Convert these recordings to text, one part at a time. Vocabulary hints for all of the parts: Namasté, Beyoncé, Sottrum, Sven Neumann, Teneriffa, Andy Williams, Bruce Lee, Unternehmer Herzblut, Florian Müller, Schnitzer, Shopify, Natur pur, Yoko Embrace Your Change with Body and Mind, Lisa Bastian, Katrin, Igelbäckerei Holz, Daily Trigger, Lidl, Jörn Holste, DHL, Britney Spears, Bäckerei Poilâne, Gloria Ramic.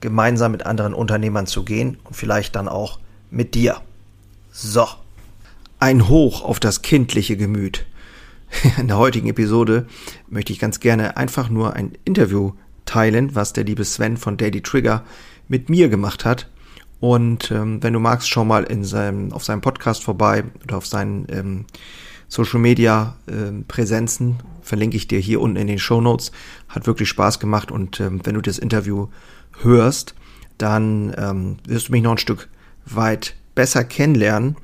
gemeinsam mit anderen Unternehmern zu gehen und vielleicht dann auch mit dir. So, ein Hoch auf das kindliche Gemüt. In der heutigen Episode möchte ich ganz gerne einfach nur ein Interview teilen, was der liebe Sven von Daily Trigger mit mir gemacht hat. Und wenn du magst, schau mal auf seinem Podcast vorbei oder auf seinen Social-Media-Präsenzen. Verlinke ich dir hier unten in den Shownotes. Hat wirklich Spaß gemacht und wenn du das Interview hörst, dann wirst du mich noch ein Stück weit besser kennenlernen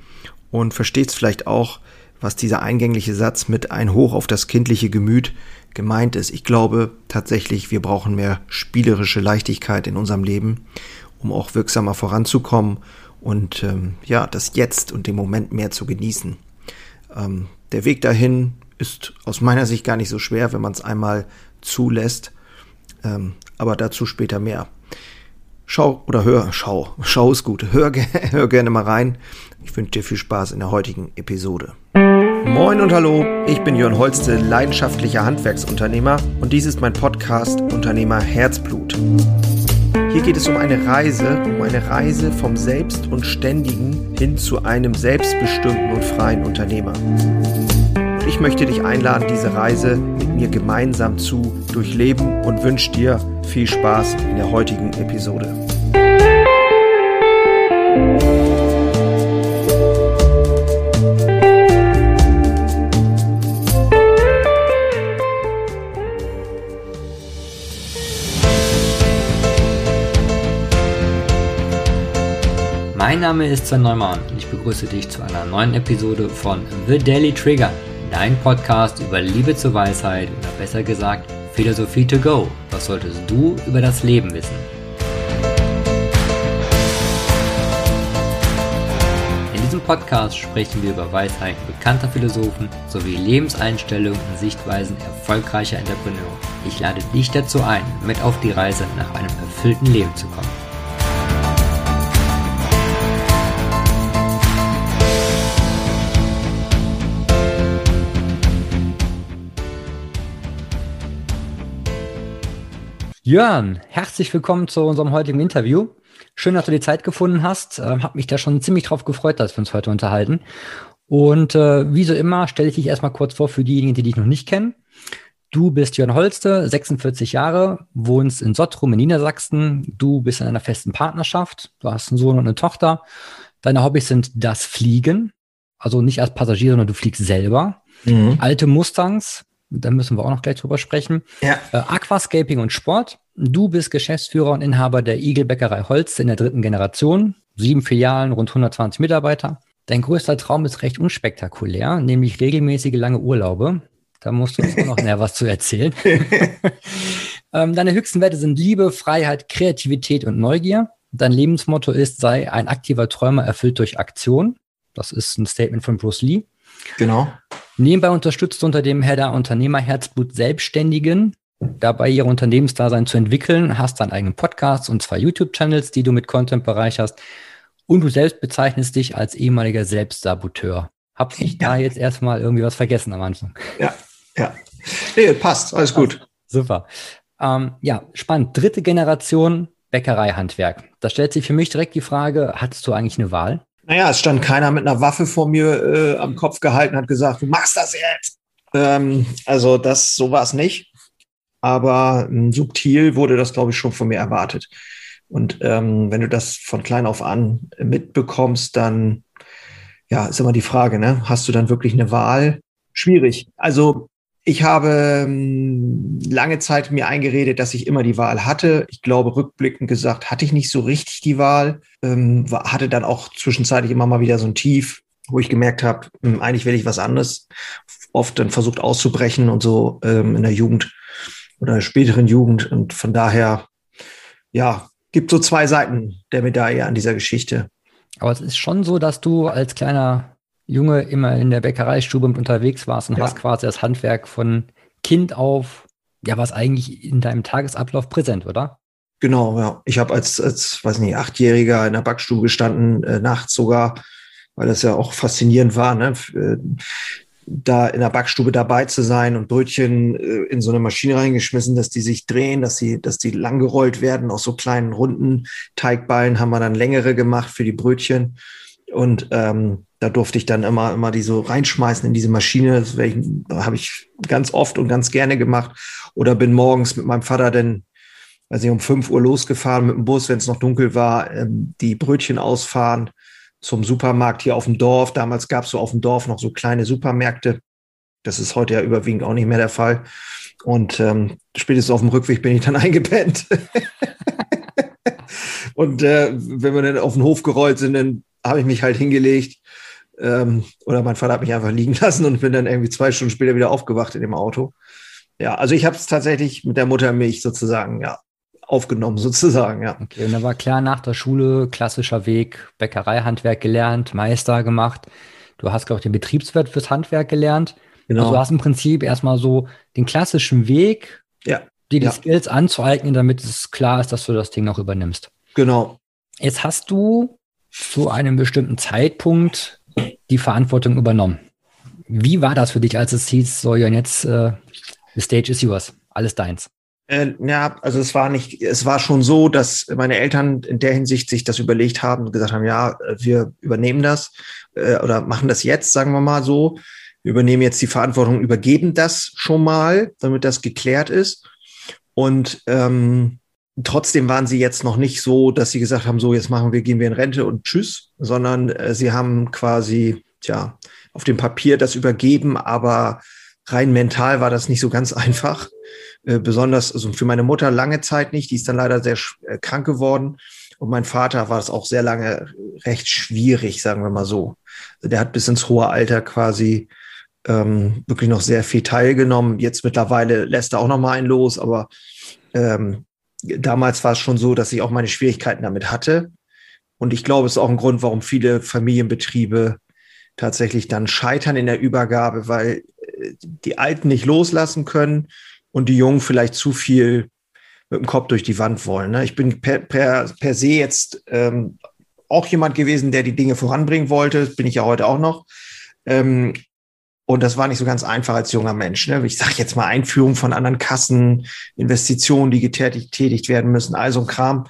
und verstehst vielleicht auch, was dieser eingängliche Satz mit ein Hoch auf das kindliche Gemüt gemeint ist. Ich glaube tatsächlich, wir brauchen mehr spielerische Leichtigkeit in unserem Leben, um auch wirksamer voranzukommen und das Jetzt und den Moment mehr zu genießen. Der Weg dahin ist aus meiner Sicht gar nicht so schwer, wenn man es einmal zulässt, aber dazu später mehr. Hör gerne mal rein. Ich wünsche dir viel Spaß in der heutigen Episode. Moin und hallo, ich bin Jörn Holste, leidenschaftlicher Handwerksunternehmer und dies ist mein Podcast Unternehmer Herzblut. Hier geht es um eine Reise vom Selbst und Ständigen hin zu einem selbstbestimmten und freien Unternehmer. Und ich möchte dich einladen, diese Reise mit mir gemeinsam zu durchleben und wünsche dir viel Spaß in der heutigen Episode. Mein Name ist Sven Neumann und ich begrüße dich zu einer neuen Episode von The Daily Trigger, dein Podcast über Liebe zur Weisheit oder besser gesagt Philosophie to go. Was solltest du über das Leben wissen? In diesem Podcast sprechen wir über Weisheiten bekannter Philosophen sowie Lebenseinstellungen und Sichtweisen erfolgreicher Entrepreneure. Ich lade dich dazu ein, mit auf die Reise nach einem erfüllten Leben zu kommen. Jörn, herzlich willkommen zu unserem heutigen Interview. Schön, dass du die Zeit gefunden hast. Habe mich da schon ziemlich drauf gefreut, dass wir uns heute unterhalten. Und wie so immer stelle ich dich erstmal kurz vor für diejenigen, die dich noch nicht kennen. Du bist Jörn Holste, 46 Jahre, wohnst in Sottrum in Niedersachsen. Du bist in einer festen Partnerschaft. Du hast einen Sohn und eine Tochter. Deine Hobbys sind das Fliegen. Also nicht als Passagier, sondern du fliegst selber. Mhm. Alte Mustangs. Da müssen wir auch noch gleich drüber sprechen. Ja. Aquascaping und Sport. Du bist Geschäftsführer und Inhaber der Igelbäckerei Holz in der 3. Generation. 7 Filialen, rund 120 Mitarbeiter. Dein größter Traum ist recht unspektakulär, nämlich regelmäßige lange Urlaube. Da musst du uns auch noch näher was zu erzählen. Deine höchsten Werte sind Liebe, Freiheit, Kreativität und Neugier. Dein Lebensmotto ist, sei ein aktiver Träumer erfüllt durch Aktion. Das ist ein Statement von Bruce Lee. Genau. Nebenbei unterstützt unter dem Header Unternehmer Herzblut Selbstständigen, dabei ihr Unternehmensdasein zu entwickeln, hast deinen eigenen Podcast und 2 YouTube-Channels, die du mit Content bereicherst und du selbst bezeichnest dich als ehemaliger Selbstsaboteur. Hab ich da jetzt erstmal irgendwie was vergessen am Anfang? Ja. Nee, passt, alles gut. Super. Spannend. 3. Generation Bäckereihandwerk. Da stellt sich für mich direkt die Frage, hattest du eigentlich eine Wahl? Naja, es stand keiner mit einer Waffe vor mir am Kopf gehalten, hat gesagt, du machst das jetzt. So war es nicht. Aber subtil wurde das, glaube ich, schon von mir erwartet. Und wenn du das von klein auf an mitbekommst, dann ja, ist immer die Frage, ne? Hast du dann wirklich eine Wahl? Schwierig. Also ich habe lange Zeit mir eingeredet, dass ich immer die Wahl hatte. Ich glaube, rückblickend gesagt, hatte ich nicht so richtig die Wahl. Hatte dann auch zwischenzeitlich immer mal wieder so ein Tief, wo ich gemerkt habe, eigentlich will ich was anderes. Oft dann versucht auszubrechen und so in der Jugend oder der späteren Jugend. Und von daher, ja, gibt so zwei Seiten der Medaille an dieser Geschichte. Aber es ist schon so, dass du als kleiner Junge immer in der Bäckereistube unterwegs warst und hast quasi das Handwerk von Kind auf, ja, was eigentlich in deinem Tagesablauf präsent, oder? Genau, ja. Ich habe als 8-Jähriger in der Backstube gestanden, nachts sogar, weil das ja auch faszinierend war, ne? Da in der Backstube dabei zu sein und Brötchen in so eine Maschine reingeschmissen, dass die sich drehen, dass die langgerollt werden, aus so kleinen runden Teigballen haben wir dann längere gemacht für die Brötchen. Und da durfte ich dann immer die so reinschmeißen in diese Maschine. Das habe ich ganz oft und ganz gerne gemacht. Oder bin morgens mit meinem Vater dann, weiß ich, um 5 Uhr losgefahren mit dem Bus, wenn es noch dunkel war, die Brötchen ausfahren zum Supermarkt hier auf dem Dorf. Damals gab es so auf dem Dorf noch so kleine Supermärkte. Das ist heute ja überwiegend auch nicht mehr der Fall. Und spätestens auf dem Rückweg bin ich dann eingepennt. Und wenn wir dann auf den Hof gerollt sind, dann habe ich mich halt hingelegt. Oder mein Vater hat mich einfach liegen lassen und bin dann irgendwie 2 Stunden später wieder aufgewacht in dem Auto. Ja, also ich habe es tatsächlich mit der Muttermilch sozusagen, ja, aufgenommen sozusagen, ja. Okay, und da war klar, nach der Schule klassischer Weg, Bäckereihandwerk gelernt, Meister gemacht. Du hast, glaube ich, den Betriebswirt fürs Handwerk gelernt. Genau. Also du hast im Prinzip erstmal so den klassischen Weg, dir die Skills anzueignen, damit es klar ist, dass du das Ding noch übernimmst. Genau. Jetzt hast du zu einem bestimmten Zeitpunkt die Verantwortung übernommen. Wie war das für dich, als es hieß, so, Jörn, jetzt the stage is yours, alles deins? Ja, also es war schon so, dass meine Eltern in der Hinsicht sich das überlegt haben und gesagt haben, ja, wir übernehmen das oder machen das jetzt, sagen wir mal so. Wir übernehmen jetzt die Verantwortung, übergeben das schon mal, damit das geklärt ist. Und trotzdem waren sie jetzt noch nicht so, dass sie gesagt haben, so, jetzt gehen wir in Rente und tschüss, sondern sie haben quasi, auf dem Papier das übergeben, aber rein mental war das nicht so ganz einfach. Besonders also für meine Mutter lange Zeit nicht, die ist dann leider sehr krank geworden. Und mein Vater war es auch sehr lange recht schwierig, sagen wir mal so. Der hat bis ins hohe Alter quasi wirklich noch sehr viel teilgenommen. Jetzt mittlerweile lässt er auch noch mal einen los, aber damals war es schon so, dass ich auch meine Schwierigkeiten damit hatte. Und ich glaube, es ist auch ein Grund, warum viele Familienbetriebe tatsächlich dann scheitern in der Übergabe, weil die Alten nicht loslassen können und die Jungen vielleicht zu viel mit dem Kopf durch die Wand wollen. Ich bin per se jetzt auch jemand gewesen, der die Dinge voranbringen wollte. Das bin ich ja heute auch noch. Und das war nicht so ganz einfach als junger Mensch. Ich sage jetzt mal Einführung von anderen Kassen, Investitionen, die getätigt werden müssen, all so ein Kram.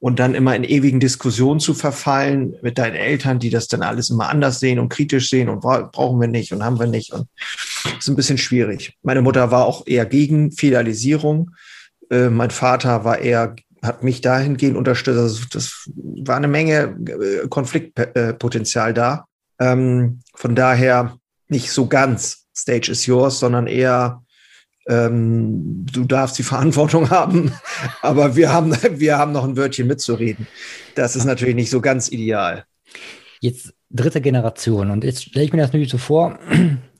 Und dann immer in ewigen Diskussionen zu verfallen mit deinen Eltern, die das dann alles immer anders sehen und kritisch sehen und brauchen wir nicht und haben wir nicht. Und das ist ein bisschen schwierig. Meine Mutter war auch eher gegen Filialisierung. Mein Vater hat mich dahingehend unterstützt. Also das war eine Menge Konfliktpotenzial da. Von daher nicht so ganz Stage is yours, sondern eher du darfst die Verantwortung haben, aber wir haben noch ein Wörtchen mitzureden. Das ist natürlich nicht so ganz ideal. Jetzt dritte Generation. Und jetzt stelle ich mir das natürlich so vor,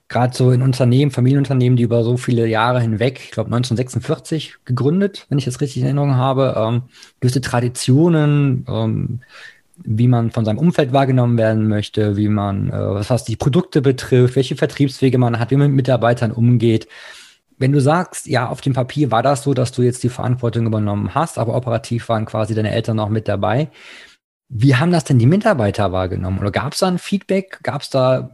gerade so in Unternehmen, Familienunternehmen, die über so viele Jahre hinweg, ich glaube 1946 gegründet, wenn ich das richtig in Erinnerung habe, gewisse Traditionen, wie man von seinem Umfeld wahrgenommen werden möchte, wie man, was die Produkte betrifft, welche Vertriebswege man hat, wie man mit Mitarbeitern umgeht. Wenn du sagst, ja, auf dem Papier war das so, dass du jetzt die Verantwortung übernommen hast, aber operativ waren quasi deine Eltern noch mit dabei. Wie haben das denn die Mitarbeiter wahrgenommen? Oder gab es da ein Feedback? Gab es da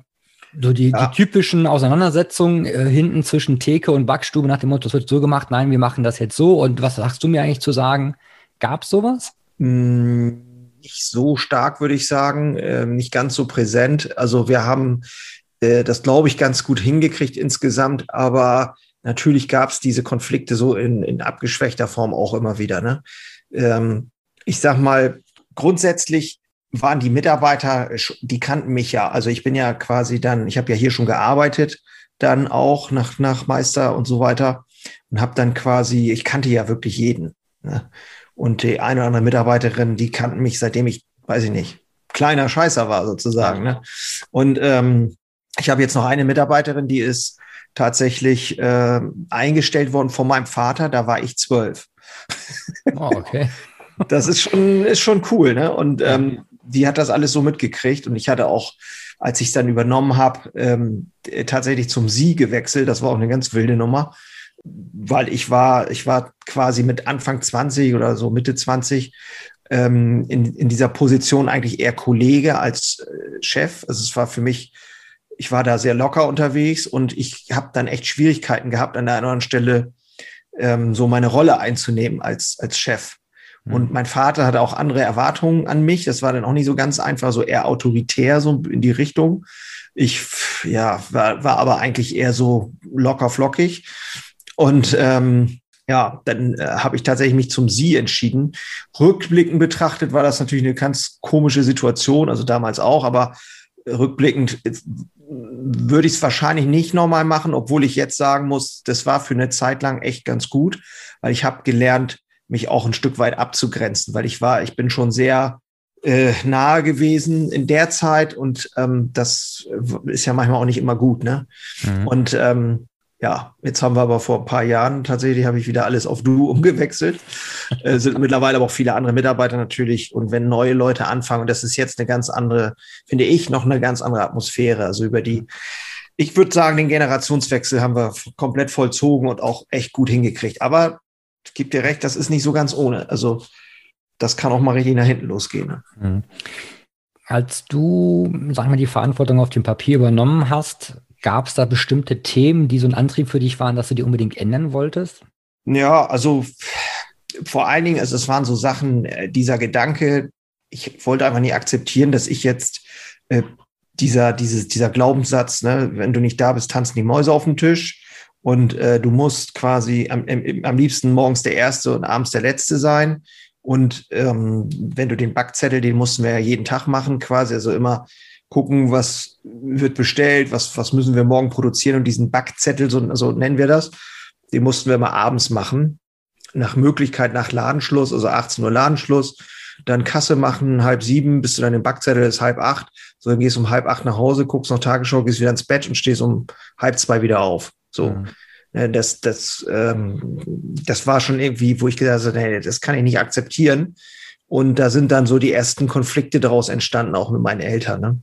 so die typischen Auseinandersetzungen hinten zwischen Theke und Backstube nach dem Motto, das wird so gemacht, nein, wir machen das jetzt so und was sagst du mir eigentlich zu sagen? Gab es sowas? Nicht so stark, würde ich sagen. Nicht ganz so präsent. Also wir haben das, glaube ich, ganz gut hingekriegt insgesamt, aber natürlich gab es diese Konflikte so in abgeschwächter Form auch immer wieder. Ne? Ich sag mal, grundsätzlich waren die Mitarbeiter, die kannten mich ja. Also ich bin ja quasi dann, ich habe ja hier schon gearbeitet, dann auch nach Meister und so weiter und habe dann quasi, ich kannte ja wirklich jeden. Ne? Und die eine oder andere Mitarbeiterin, die kannten mich, seitdem ich, weiß ich nicht, kleiner Scheißer war sozusagen. Ne? Und ich habe jetzt noch eine Mitarbeiterin, die ist tatsächlich eingestellt worden von meinem Vater, da war ich 12. Oh, okay. Das ist schon cool, ne? Und die hat das alles so mitgekriegt. Und ich hatte auch, als ich es dann übernommen habe, tatsächlich zum Sie gewechselt. Das war auch eine ganz wilde Nummer, weil ich war quasi mit Anfang 20 oder so Mitte 20 in dieser Position eigentlich eher Kollege als Chef. Also es war für mich, ich war da sehr locker unterwegs und ich habe dann echt Schwierigkeiten gehabt, an der anderen Stelle so meine Rolle einzunehmen als Chef. Und mein Vater hatte auch andere Erwartungen an mich. Das war dann auch nicht so ganz einfach, so eher autoritär, so in die Richtung. Ich war aber eigentlich eher so locker flockig. Und dann habe ich tatsächlich mich zum Sie entschieden. Rückblickend betrachtet war das natürlich eine ganz komische Situation, also damals auch. Aber rückblickend würde ich es wahrscheinlich nicht nochmal machen, obwohl ich jetzt sagen muss, das war für eine Zeit lang echt ganz gut, weil ich habe gelernt, mich auch ein Stück weit abzugrenzen, weil ich bin schon sehr nahe gewesen in der Zeit und das ist ja manchmal auch nicht immer gut, ne? Mhm. Und jetzt haben wir aber vor ein paar Jahren tatsächlich, habe ich wieder alles auf Du umgewechselt, sind mittlerweile aber auch viele andere Mitarbeiter natürlich und wenn neue Leute anfangen, und das ist jetzt eine ganz andere, finde ich, noch eine ganz andere Atmosphäre, also ich würde sagen, den Generationswechsel haben wir komplett vollzogen und auch echt gut hingekriegt, aber ich gebe dir recht, das ist nicht so ganz ohne. Also das kann auch mal richtig nach hinten losgehen. Ne? Als du, sag mal, die Verantwortung auf dem Papier übernommen hast, gab es da bestimmte Themen, die so ein Antrieb für dich waren, dass du die unbedingt ändern wolltest? Ja, also vor allen Dingen, also es waren so Sachen, dieser Gedanke, ich wollte einfach nicht akzeptieren, dass ich jetzt dieser Glaubenssatz, ne, wenn du nicht da bist, tanzen die Mäuse auf dem Tisch. Und du musst quasi am liebsten morgens der Erste und abends der Letzte sein. Und wenn du den Backzettel, den mussten wir ja jeden Tag machen quasi, also immer gucken, was wird bestellt, was müssen wir morgen produzieren. Und diesen Backzettel, so nennen wir das, den mussten wir immer abends machen. Nach Möglichkeit nach Ladenschluss, also 18 Uhr Ladenschluss. Dann Kasse machen, 6:30, bist du dann im Backzettel, ist 7:30. So, dann gehst du um 7:30 nach Hause, guckst noch Tagesschau, gehst wieder ins Bett und stehst um 1:30 wieder auf. So, das war schon irgendwie, wo ich gesagt habe, hey, das kann ich nicht akzeptieren. Und da sind dann so die ersten Konflikte daraus entstanden, auch mit meinen Eltern. Ne?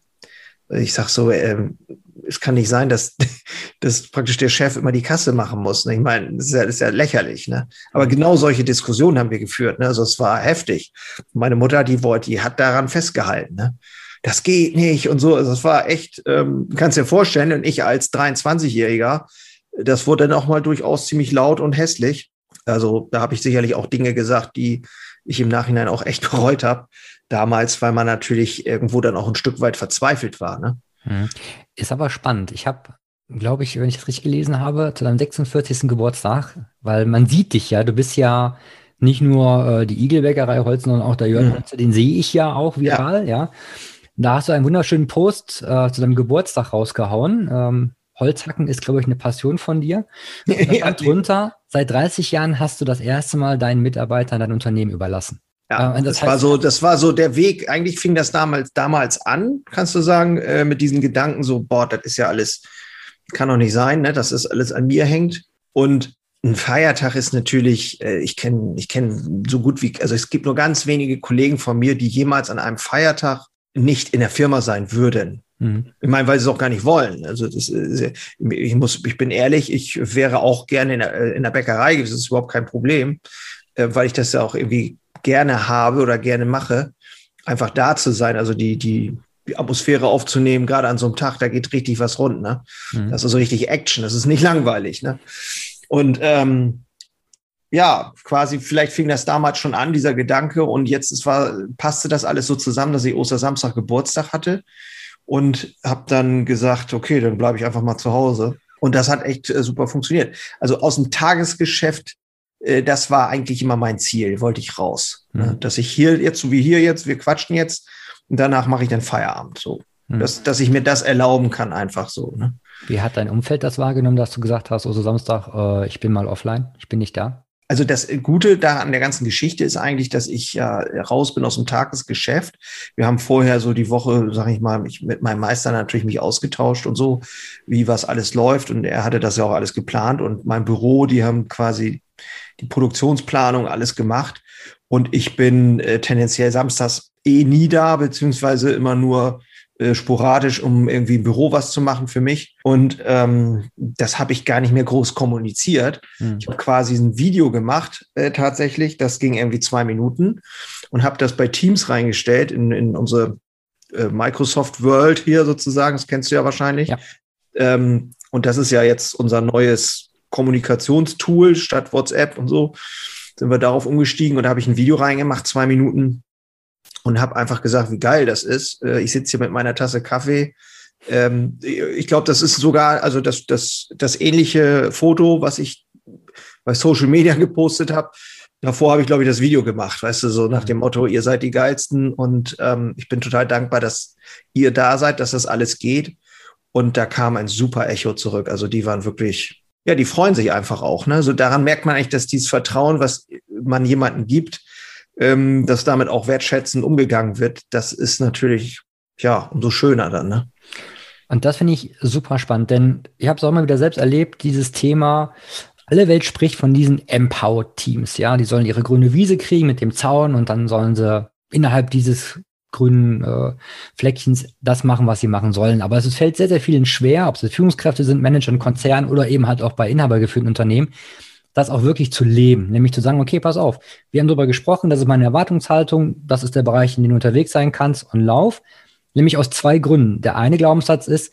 Ich sag so, es kann nicht sein, dass praktisch der Chef immer die Kasse machen muss. Ne? Ich meine, das ist ja lächerlich. Ne? Aber genau solche Diskussionen haben wir geführt. Ne? Also es war heftig. Meine Mutter, die hat daran festgehalten. Ne? Das geht nicht und so. Also es war echt, kannst dir vorstellen, und ich als 23-Jähriger, das wurde dann auch mal durchaus ziemlich laut und hässlich. Also da habe ich sicherlich auch Dinge gesagt, die ich im Nachhinein auch echt bereut habe. Damals, weil man natürlich irgendwo dann auch ein Stück weit verzweifelt war. Ne? Ist aber spannend. Ich habe, glaube ich, wenn ich das richtig gelesen habe, zu deinem 46. Geburtstag, weil man sieht dich ja, du bist ja nicht nur die Igelbäckerei Holz, sondern auch der Jörn Holste, den sehe ich ja auch viral, ja. Da hast du einen wunderschönen Post zu deinem Geburtstag rausgehauen. Holzhacken ist, glaube ich, eine Passion von dir. Und da stand drunter, seit 30 Jahren hast du das erste Mal deinen Mitarbeitern dein Unternehmen überlassen. Ja, das war so der Weg. Eigentlich fing das damals an, kannst du sagen, mit diesen Gedanken so, boah, das ist ja alles, kann doch nicht sein, ne, dass das alles an mir hängt. Und ein Feiertag ist natürlich, ich kenne so gut wie, also es gibt nur ganz wenige Kollegen von mir, die jemals an einem Feiertag nicht in der Firma sein würden. Ich meine, weil sie es auch gar nicht wollen. Also ich bin ehrlich, ich wäre auch gerne in der Bäckerei gewesen, das ist überhaupt kein Problem, weil ich das ja auch irgendwie gerne habe oder gerne mache, einfach da zu sein, also die Atmosphäre aufzunehmen, gerade an so einem Tag, da geht richtig was rund. Ne? Das ist so richtig Action, das ist nicht langweilig. Ne? Und quasi, vielleicht fing das damals schon an, dieser Gedanke, und jetzt passte das alles so zusammen, dass ich Ostersamstag Geburtstag hatte. Und habe dann gesagt, okay, dann bleibe ich einfach mal zu Hause. Und das hat echt super funktioniert. Also aus dem Tagesgeschäft, das war eigentlich immer mein Ziel, wollte ich raus. Mhm. Ne? Dass ich hier jetzt, so wie hier jetzt, wir quatschen jetzt und danach mache ich dann Feierabend. So, dass ich mir das erlauben kann, einfach so. Ne? Wie hat dein Umfeld das wahrgenommen, dass du gesagt hast, also Samstag, ich bin mal offline, ich bin nicht da? Also das Gute da an der ganzen Geschichte ist eigentlich, dass ich ja raus bin aus dem Tagesgeschäft. Wir haben vorher so die Woche, sage ich mal, mit meinem Meister natürlich mich ausgetauscht und so, wie was alles läuft. Und er hatte das ja auch alles geplant. Und mein Büro, die haben quasi die Produktionsplanung alles gemacht. Und ich bin tendenziell samstags eh nie da, beziehungsweise immer nur sporadisch, um irgendwie im Büro was zu machen für mich. Und das habe ich gar nicht mehr groß kommuniziert. Mhm. Ich habe quasi ein Video gemacht tatsächlich. Das ging irgendwie 2 Minuten und habe das bei Teams reingestellt in unsere Microsoft World hier sozusagen. Das kennst du ja wahrscheinlich. Ja. Und das ist ja jetzt unser neues Kommunikationstool statt WhatsApp und so. Sind wir darauf umgestiegen und da habe ich ein Video reingemacht, 2 Minuten und habe einfach gesagt, wie geil das ist. Ich sitze hier mit meiner Tasse Kaffee. Ich glaube, das ist sogar also das ähnliche Foto, was ich bei Social Media gepostet habe. Davor habe ich, glaube ich, das Video gemacht, weißt du, so nach dem Motto, ihr seid die Geilsten und ich bin total dankbar, dass ihr da seid, dass das alles geht. Und da kam ein super Echo zurück. Also die waren wirklich... Ja, die freuen sich einfach auch. Ne? So daran merkt man eigentlich, dass dieses Vertrauen, was man jemandem gibt, dass damit auch wertschätzend umgegangen wird. Das ist natürlich, ja, umso schöner dann. Ne? Und das finde ich super spannend, denn ich habe es auch mal wieder selbst erlebt, dieses Thema, alle Welt spricht von diesen Empower-Teams. Ja, die sollen ihre grüne Wiese kriegen mit dem Zaun und dann sollen sie innerhalb dieses grünen Fleckchens das machen, was sie machen sollen. Aber es fällt sehr, sehr vielen schwer, ob es Führungskräfte sind, Manager in Konzernen oder eben halt auch bei inhabergeführten Unternehmen, das auch wirklich zu leben. Nämlich zu sagen, okay, pass auf, wir haben darüber gesprochen, das ist meine Erwartungshaltung, das ist der Bereich, in dem du unterwegs sein kannst und lauf. Nämlich aus 2 Gründen. Der eine Glaubenssatz ist,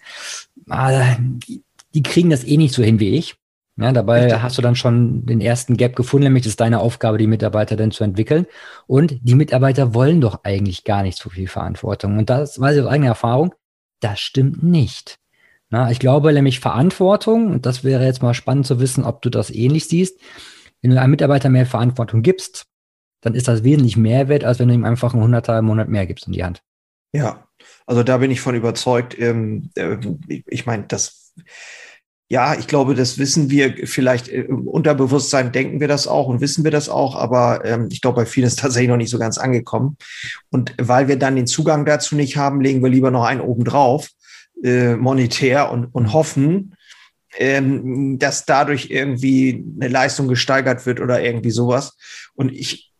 die kriegen das eh nicht so hin wie ich. Ja, dabei Richtig. Hast du dann schon den ersten Gap gefunden, nämlich das ist deine Aufgabe, die Mitarbeiter dann zu entwickeln. Und die Mitarbeiter wollen doch eigentlich gar nicht so viel Verantwortung. Und das weiß ich aus eigener Erfahrung, das stimmt nicht. Na, ich glaube nämlich Verantwortung, und das wäre jetzt mal spannend zu wissen, ob du das ähnlich siehst, wenn du einem Mitarbeiter mehr Verantwortung gibst, dann ist das wesentlich mehr wert, als wenn du ihm einfach einen 100er im Monat mehr gibst in die Hand. Ja, also da bin ich von überzeugt. Ich meine, ja, ich glaube, das wissen wir vielleicht im Unterbewusstsein, denken wir das auch und wissen wir das auch, aber ich glaube, bei vielen ist tatsächlich noch nicht so ganz angekommen. Und weil wir dann den Zugang dazu nicht haben, legen wir lieber noch einen obendrauf, monetär und hoffen, dass dadurch irgendwie eine Leistung gesteigert wird oder irgendwie sowas. Und ich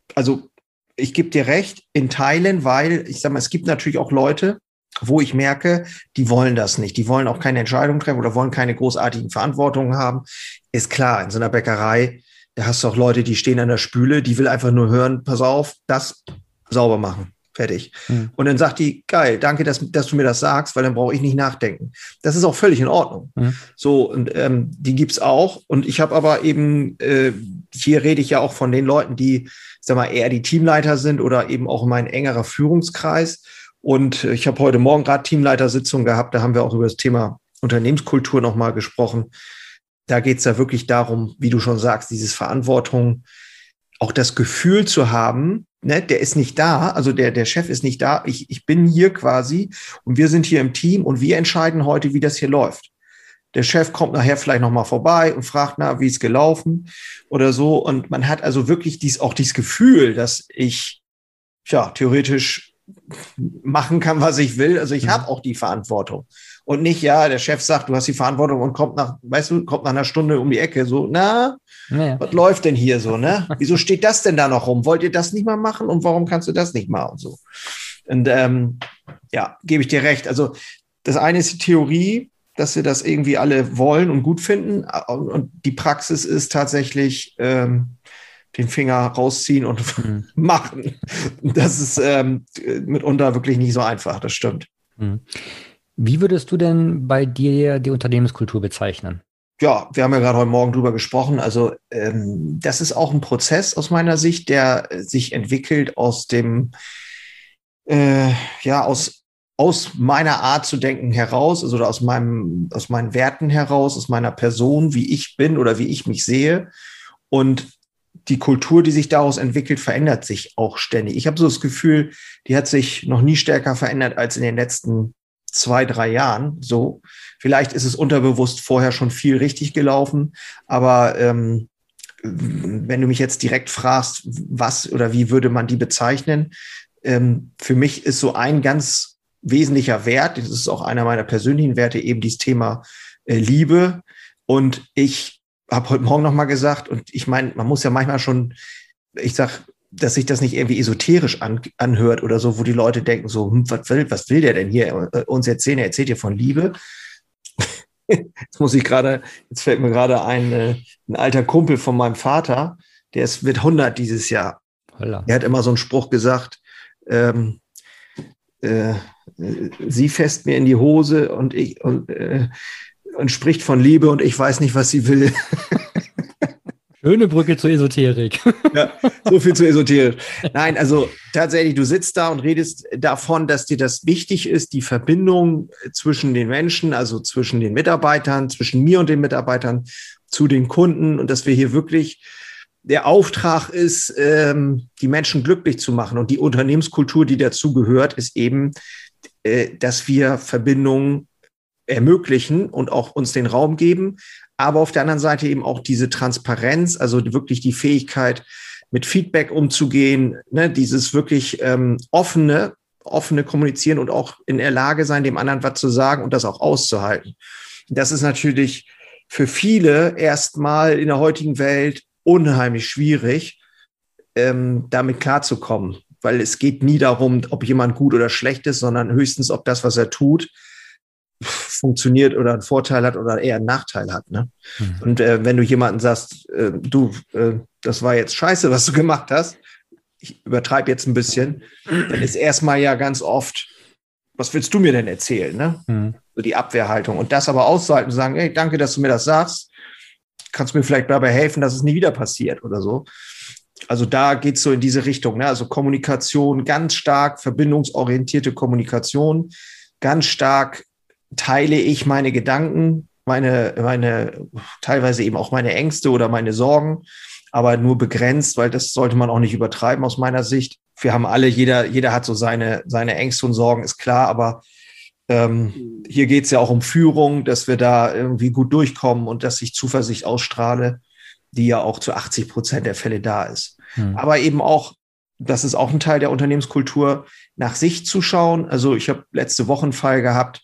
gebe dir recht, in Teilen, weil ich sag mal, es gibt natürlich auch Leute, wo ich merke, die wollen das nicht. Die wollen auch keine Entscheidung treffen oder wollen keine großartigen Verantwortungen haben. Ist klar, in so einer Bäckerei, da hast du auch Leute, die stehen an der Spüle, die will einfach nur hören, pass auf, das sauber machen. Fertig. Mhm. Und dann sagt die, geil, danke, dass du mir das sagst, weil dann brauche ich nicht nachdenken. Das ist auch völlig in Ordnung. Mhm. So, und die gibt's auch. Und ich habe aber eben, hier rede ich ja auch von den Leuten, die, sag mal, eher die Teamleiter sind oder eben auch mein engerer Führungskreis. Und ich habe heute Morgen gerade Teamleitersitzung gehabt, da haben wir auch über das Thema Unternehmenskultur nochmal gesprochen. Da geht es ja wirklich darum, wie du schon sagst, dieses Verantwortung, auch das Gefühl zu haben, ne, der ist nicht da, also der Chef ist nicht da, ich bin hier quasi und wir sind hier im Team und wir entscheiden heute, wie das hier läuft. Der Chef kommt nachher vielleicht nochmal vorbei und fragt, na, wie ist gelaufen oder so. Und man hat also wirklich dieses Gefühl, dass ich, ja, theoretisch machen kann, was ich will. Also ich habe auch die Verantwortung. Und nicht, ja, der Chef sagt, du hast die Verantwortung und kommt nach einer Stunde um die Ecke. So, was läuft denn hier so, ne? Wieso steht das denn da noch rum? Wollt ihr das nicht mal machen? Und warum kannst du das nicht mal? Und so. Und ja, gebe ich dir recht. Also das eine ist die Theorie, dass wir das irgendwie alle wollen und gut finden. Und die Praxis ist tatsächlich... den Finger rausziehen und machen. Das ist mitunter wirklich nicht so einfach, das stimmt. Wie würdest du denn bei dir die Unternehmenskultur bezeichnen? Ja, wir haben ja gerade heute Morgen drüber gesprochen. Also das ist auch ein Prozess aus meiner Sicht, der sich entwickelt aus dem, aus meiner Art zu denken heraus, also aus meinen Werten heraus, aus meiner Person, wie ich bin oder wie ich mich sehe. Und die Kultur, die sich daraus entwickelt, verändert sich auch ständig. Ich habe so das Gefühl, die hat sich noch nie stärker verändert als in den letzten 2-3 Jahren. So, vielleicht ist es unterbewusst vorher schon viel richtig gelaufen, aber wenn du mich jetzt direkt fragst, was oder wie würde man die bezeichnen, für mich ist so ein ganz wesentlicher Wert, das ist auch einer meiner persönlichen Werte, eben dieses Thema Liebe. Und ich habe heute Morgen noch mal gesagt, und ich meine, man muss ja manchmal schon, ich sag, dass sich das nicht irgendwie esoterisch anhört oder so, wo die Leute denken so, was will der denn hier uns erzählen? Er erzählt hier von Liebe. Jetzt fällt mir gerade ein alter Kumpel von meinem Vater, der wird 100 dieses Jahr. Holla. Er hat immer so einen Spruch gesagt, sie fässt mir in die Hose und spricht von Liebe und ich weiß nicht, was sie will. Schöne Brücke zur Esoterik. Ja, so viel zur Esoterik. Nein, also tatsächlich, du sitzt da und redest davon, dass dir das wichtig ist, die Verbindung zwischen den Menschen, also zwischen den Mitarbeitern, zwischen mir und den Mitarbeitern, zu den Kunden und dass wir hier wirklich der Auftrag ist, die Menschen glücklich zu machen. Und die Unternehmenskultur, die dazugehört, ist eben, dass wir Verbindungen ermöglichen und auch uns den Raum geben, aber auf der anderen Seite eben auch diese Transparenz, also wirklich die Fähigkeit, mit Feedback umzugehen, ne, dieses wirklich offene Kommunizieren und auch in der Lage sein, dem anderen was zu sagen und das auch auszuhalten. Das ist natürlich für viele erstmal in der heutigen Welt unheimlich schwierig, damit klarzukommen, weil es geht nie darum, ob jemand gut oder schlecht ist, sondern höchstens, ob das, was er tut, funktioniert oder einen Vorteil hat oder eher einen Nachteil hat. Ne? Mhm. Und wenn du jemanden sagst, das war jetzt scheiße, was du gemacht hast, ich übertreibe jetzt ein bisschen, dann ist erstmal ja ganz oft, was willst du mir denn erzählen? Ne? Mhm. So die Abwehrhaltung. Und das aber auszuhalten und sagen, hey, danke, dass du mir das sagst, kannst du mir vielleicht dabei helfen, dass es nie wieder passiert oder so. Also da geht es so in diese Richtung. Ne? Also Kommunikation ganz stark, verbindungsorientierte Kommunikation, ganz stark teile ich meine Gedanken, meine teilweise eben auch meine Ängste oder meine Sorgen, aber nur begrenzt, weil das sollte man auch nicht übertreiben aus meiner Sicht. Wir haben alle, jeder hat so seine Ängste und Sorgen, ist klar, aber hier geht es ja auch um Führung, dass wir da irgendwie gut durchkommen und dass ich Zuversicht ausstrahle, die ja auch zu 80% der Fälle da ist. Hm. Aber eben auch, das ist auch ein Teil der Unternehmenskultur, nach sich zu schauen. Also ich habe letzte Woche einen Fall gehabt,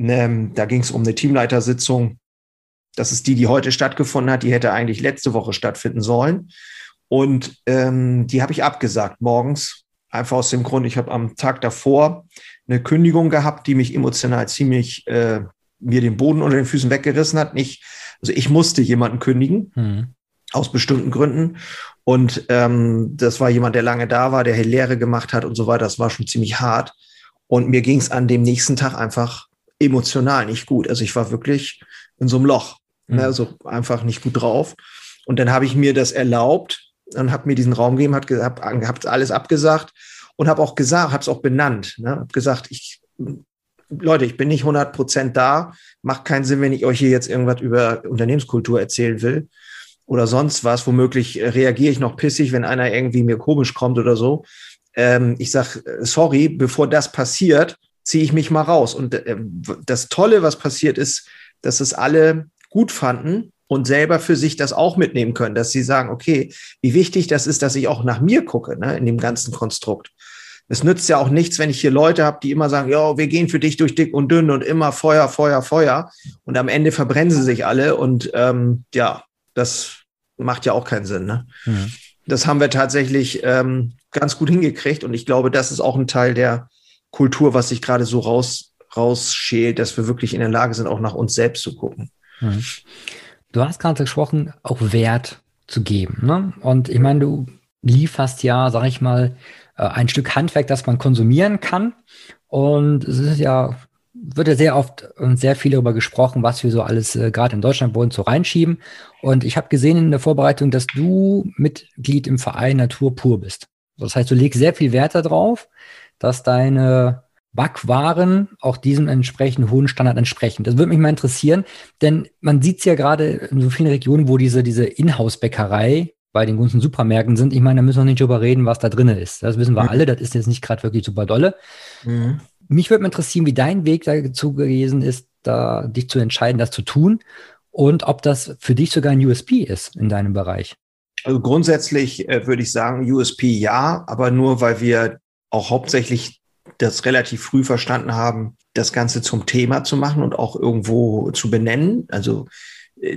da ging es um eine Teamleitersitzung. Das ist die heute stattgefunden hat. Die hätte eigentlich letzte Woche stattfinden sollen. Und die habe ich abgesagt morgens. Einfach aus dem Grund, ich habe am Tag davor eine Kündigung gehabt, die mich emotional ziemlich mir den Boden unter den Füßen weggerissen hat. Ich musste jemanden kündigen, aus bestimmten Gründen. Und das war jemand, der lange da war, der Lehre gemacht hat und so weiter. Das war schon ziemlich hart. Und mir ging es an dem nächsten Tag einfach emotional nicht gut. Also ich war wirklich in so einem Loch, ne? Also einfach nicht gut drauf. Und dann habe ich mir das erlaubt und habe mir diesen Raum gegeben, habe alles abgesagt und habe auch gesagt, habe es auch benannt, ne? Habe gesagt, ich bin nicht 100% da, macht keinen Sinn, wenn ich euch hier jetzt irgendwas über Unternehmenskultur erzählen will oder sonst was. Womöglich reagiere ich noch pissig, wenn einer irgendwie mir komisch kommt oder so. Ich sage, sorry, bevor das passiert, ziehe ich mich mal raus. Und das Tolle, was passiert ist, dass es alle gut fanden und selber für sich das auch mitnehmen können, dass sie sagen, okay, wie wichtig das ist, dass ich auch nach mir gucke, ne, in dem ganzen Konstrukt. Es nützt ja auch nichts, wenn ich hier Leute habe, die immer sagen, ja, wir gehen für dich durch dick und dünn und immer Feuer, Feuer, Feuer. Und am Ende verbrennen sie sich alle und das macht ja auch keinen Sinn. Ne? Mhm. Das haben wir tatsächlich ganz gut hingekriegt und ich glaube, das ist auch ein Teil der Kultur, was sich gerade so rausschält, dass wir wirklich in der Lage sind, auch nach uns selbst zu gucken. Mhm. Du hast gerade gesprochen, auch Wert zu geben. Ne? Und ich meine, du lieferst ja, sag ich mal, ein Stück Handwerk, das man konsumieren kann. Und es ist ja, wird ja sehr oft und sehr viel darüber gesprochen, was wir so alles gerade in Deutschland bei uns so reinschieben. Und ich habe gesehen in der Vorbereitung, dass du Mitglied im Verein Natur pur bist. Das heißt, du legst sehr viel Wert darauf, dass deine Backwaren auch diesem entsprechend hohen Standard entsprechen. Das würde mich mal interessieren, denn man sieht es ja gerade in so vielen Regionen, wo diese Inhouse-Bäckerei bei den großen Supermärkten sind. Ich meine, da müssen wir nicht drüber reden, was da drin ist. Das wissen wir alle, das ist jetzt nicht gerade wirklich super dolle. Mhm. Mich würde mal interessieren, wie dein Weg dazu gewesen ist, da dich zu entscheiden, das zu tun und ob das für dich sogar ein USP ist in deinem Bereich. Also grundsätzlich würde ich sagen, USP ja, aber nur, weil wir auch hauptsächlich das relativ früh verstanden haben, das Ganze zum Thema zu machen und auch irgendwo zu benennen. Also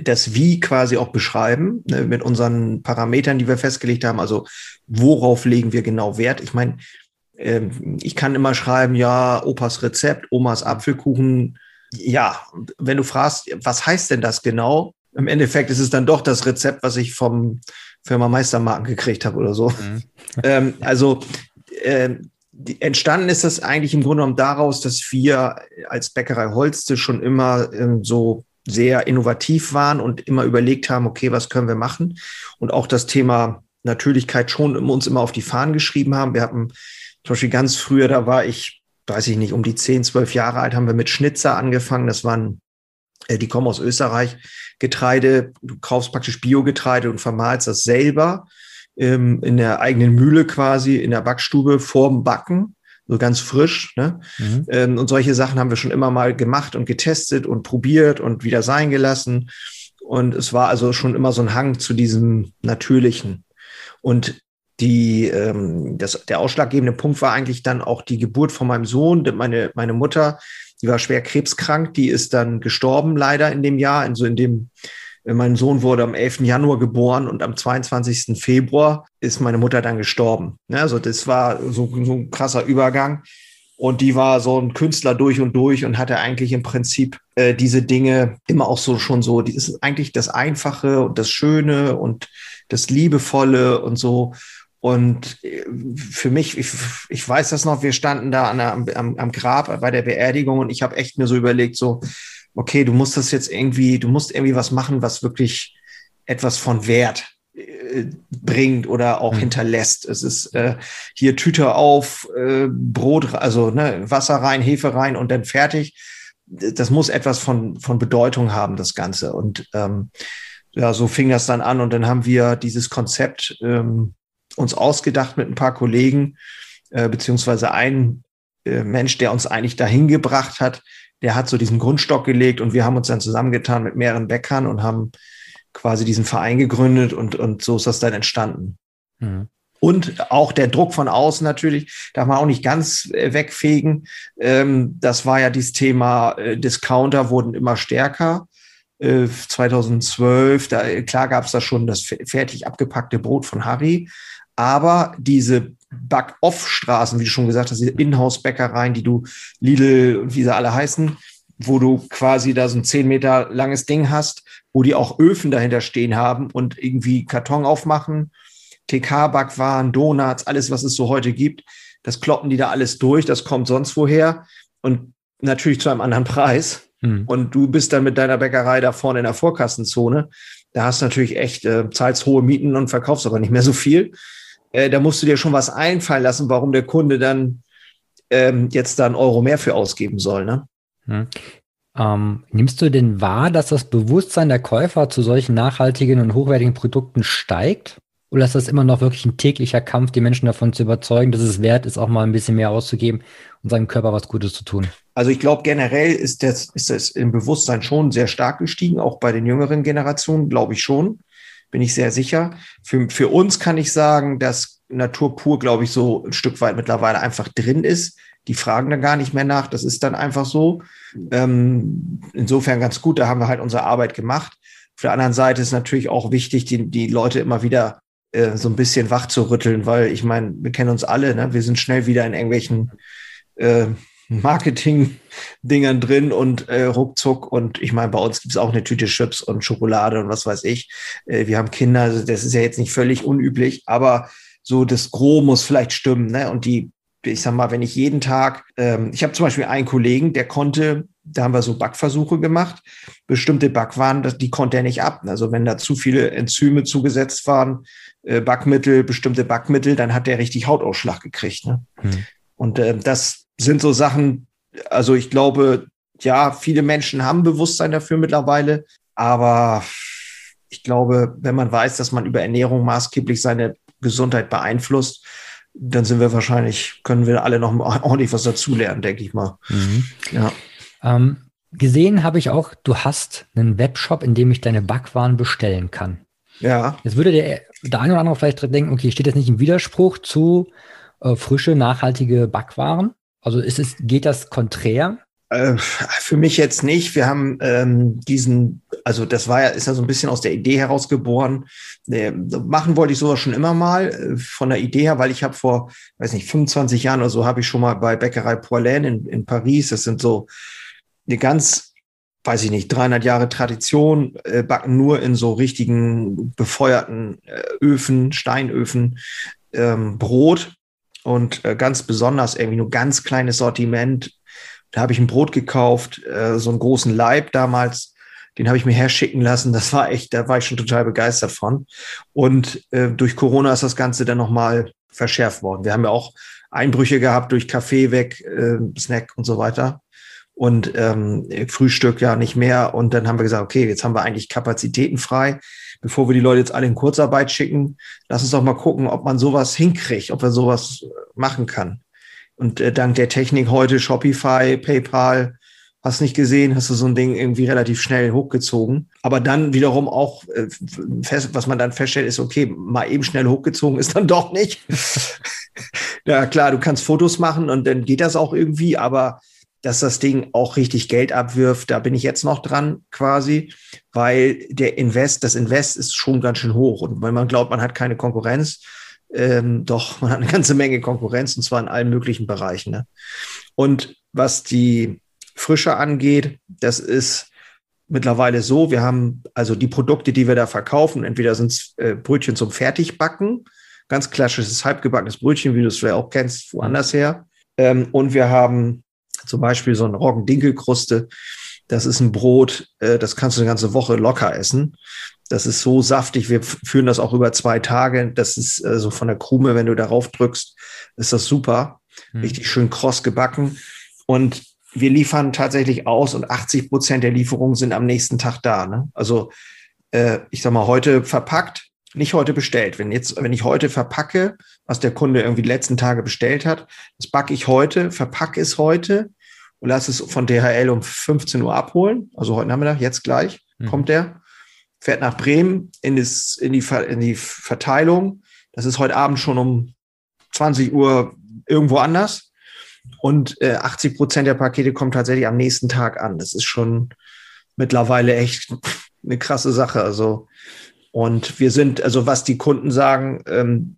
das Wie quasi auch beschreiben, ne, mit unseren Parametern, die wir festgelegt haben. Also worauf legen wir genau Wert? Ich meine, ich kann immer schreiben, ja, Opas Rezept, Omas Apfelkuchen. Ja, wenn du fragst, was heißt denn das genau? Im Endeffekt ist es dann doch das Rezept, was ich vom Firma Meistermarken gekriegt habe oder so. Mhm. Entstanden ist das eigentlich im Grunde genommen daraus, dass wir als Bäckerei Holste schon immer so sehr innovativ waren und immer überlegt haben, okay, was können wir machen? Und auch das Thema Natürlichkeit schon uns immer auf die Fahnen geschrieben haben. Wir hatten zum Beispiel ganz früher, da war ich, weiß ich nicht, um die 10, 12 Jahre alt, haben wir mit Schnitzer angefangen. Das waren, die kommen aus Österreich, Getreide, du kaufst praktisch Biogetreide und vermahlst das selber in der eigenen Mühle quasi, in der Backstube, vorm Backen, so ganz frisch, ne? Mhm. Und solche Sachen haben wir schon immer mal gemacht und getestet und probiert und wieder sein gelassen. Und es war also schon immer so ein Hang zu diesem Natürlichen. Und der ausschlaggebende Punkt war eigentlich dann auch die Geburt von meinem Sohn. Meine Mutter, die war schwer krebskrank, die ist dann gestorben leider in dem Jahr. Mein Sohn wurde am 11. Januar geboren und am 22. Februar ist meine Mutter dann gestorben. Also das war so ein krasser Übergang. Und die war so ein Künstler durch und durch und hatte eigentlich im Prinzip diese Dinge immer auch so schon so. Das ist eigentlich das Einfache und das Schöne und das Liebevolle und so. Und für mich, ich weiß das noch, wir standen da am Grab bei der Beerdigung und ich habe echt mir so überlegt, so, okay, du musst das jetzt irgendwie, du musst irgendwie was machen, was wirklich etwas von Wert bringt oder auch hinterlässt. Es ist hier Tüte auf, Brot, also ne, Wasser rein, Hefe rein und dann fertig. Das muss etwas von Bedeutung haben, das Ganze. Und ja, so fing das dann an und dann haben wir dieses Konzept uns ausgedacht mit ein paar Kollegen, beziehungsweise ein Mensch, der uns eigentlich dahin gebracht hat, der hat so diesen Grundstock gelegt und wir haben uns dann zusammengetan mit mehreren Bäckern und haben quasi diesen Verein gegründet und so ist das dann entstanden. Mhm. Und auch der Druck von außen natürlich, darf man auch nicht ganz wegfegen. Das war ja dieses Thema, Discounter wurden immer stärker. 2012, klar gab es da schon das fertig abgepackte Brot von Harry, aber diese Back-Off-Straßen, wie du schon gesagt hast, diese Inhouse-Bäckereien, die du Lidl und wie sie alle heißen, wo du quasi da so ein 10 Meter langes Ding hast, wo die auch Öfen dahinter stehen haben und irgendwie Karton aufmachen, TK-Backwaren, Donuts, alles, was es so heute gibt, das kloppen die da alles durch, das kommt sonst woher und natürlich zu einem anderen Preis. Hm. Und du bist dann mit deiner Bäckerei da vorne in der Vorkassenzone, da hast du natürlich echt, zahlst hohe Mieten und verkaufst aber nicht mehr so viel. Da musst du dir schon was einfallen lassen, warum der Kunde dann jetzt da einen Euro mehr für ausgeben soll. Ne? Hm. Nimmst du denn wahr, dass das Bewusstsein der Käufer zu solchen nachhaltigen und hochwertigen Produkten steigt? Oder ist das immer noch wirklich ein täglicher Kampf, die Menschen davon zu überzeugen, dass es wert ist, auch mal ein bisschen mehr auszugeben und seinem Körper was Gutes zu tun? Also ich glaube, generell ist das im Bewusstsein schon sehr stark gestiegen, auch bei den jüngeren Generationen, glaube ich schon. Bin ich sehr sicher. Für uns kann ich sagen, dass Natur pur, glaube ich, so ein Stück weit mittlerweile einfach drin ist. Die fragen dann gar nicht mehr nach. Das ist dann einfach so. Insofern ganz gut. Da haben wir halt unsere Arbeit gemacht. Auf der anderen Seite ist natürlich auch wichtig, die Leute immer wieder so ein bisschen wach zu rütteln, weil ich meine, wir kennen uns alle. Ne? Wir sind schnell wieder in irgendwelchen Marketing-Dingern drin und ruckzuck. Und ich meine, bei uns gibt es auch eine Tüte Chips und Schokolade und was weiß ich. Wir haben Kinder, also das ist ja jetzt nicht völlig unüblich, aber so das Gros muss vielleicht stimmen. Ne? Und ich sag mal, wenn ich jeden Tag, ich habe zum Beispiel einen Kollegen, der konnte, da haben wir so Backversuche gemacht, bestimmte Backwaren, die konnte er nicht ab. Also wenn da zu viele Enzyme zugesetzt waren, bestimmte Backmittel, dann hat der richtig Hautausschlag gekriegt. Ne? Hm. Und das sind so Sachen, also ich glaube, ja, viele Menschen haben Bewusstsein dafür mittlerweile, aber ich glaube, wenn man weiß, dass man über Ernährung maßgeblich seine Gesundheit beeinflusst, dann können wir alle noch ordentlich was dazulernen, denke ich mal. Mhm. Ja. Gesehen habe ich auch, du hast einen Webshop, in dem ich deine Backwaren bestellen kann. Ja. Jetzt würde der eine oder andere vielleicht denken, okay, steht das nicht im Widerspruch zu frische, nachhaltige Backwaren? Also geht das konträr? Für mich jetzt nicht. Wir haben ist ja so ein bisschen aus der Idee herausgeboren. Machen wollte ich sowas schon immer mal von der Idee her, weil ich habe vor, 25 Jahren oder so, habe ich schon mal bei Bäckerei Poilâne in Paris, das sind so eine ganz, 300 Jahre Tradition, backen nur in so richtigen befeuerten Öfen, Steinöfen, Brot und ganz besonders irgendwie nur ganz kleines Sortiment. Da habe ich ein Brot gekauft, so einen großen Laib damals, den habe ich mir herschicken lassen. Das war echt, da war ich schon total begeistert von. Und durch Corona ist das Ganze dann nochmal verschärft worden. Wir haben ja auch Einbrüche gehabt durch Kaffee weg, Snack und so weiter. Und Frühstück ja nicht mehr. Und dann haben wir gesagt, okay, jetzt haben wir eigentlich Kapazitäten frei. Bevor wir die Leute jetzt alle in Kurzarbeit schicken, lass uns doch mal gucken, ob man sowas hinkriegt, ob wir sowas machen kann. Und dank der Technik heute, Shopify, PayPal, hast nicht gesehen, hast du so ein Ding irgendwie relativ schnell hochgezogen. Aber dann wiederum auch, was man dann feststellt, ist, okay, mal eben schnell hochgezogen ist dann doch nicht. Ja klar, du kannst Fotos machen und dann geht das auch irgendwie, aber dass das Ding auch richtig Geld abwirft, da bin ich jetzt noch dran quasi, weil das Invest ist schon ganz schön hoch. Und wenn man glaubt, man hat keine Konkurrenz, doch, man hat eine ganze Menge Konkurrenz, und zwar in allen möglichen Bereichen. Ne? Und was die Frische angeht, das ist mittlerweile so, wir haben also die Produkte, die wir da verkaufen, entweder sind es Brötchen zum Fertigbacken, ganz klassisches halbgebackenes Brötchen, wie du es vielleicht auch kennst, woanders her. Und wir haben zum Beispiel so eine Roggen-Dinkelkruste. Das ist ein Brot, das kannst du eine ganze Woche locker essen. Das ist so saftig, wir führen das auch über 2 Tage. Das ist so also von der Krume, wenn du darauf drückst, ist das super. Richtig schön kross gebacken. Und wir liefern tatsächlich aus und 80% der Lieferungen sind am nächsten Tag da. Ne? Also ich sag mal, heute verpackt, nicht heute bestellt. Wenn ich heute verpacke, was der Kunde irgendwie die letzten Tage bestellt hat, das backe ich heute, verpacke es heute und lasse es von DHL um 15 Uhr abholen. Also heute Nachmittag, jetzt gleich, kommt der. Fährt nach Bremen in die Verteilung. Das ist heute Abend schon um 20 Uhr irgendwo anders. Und 80% der Pakete kommen tatsächlich am nächsten Tag an. Das ist schon mittlerweile echt eine krasse Sache. Also, und wir sind, also was die Kunden sagen,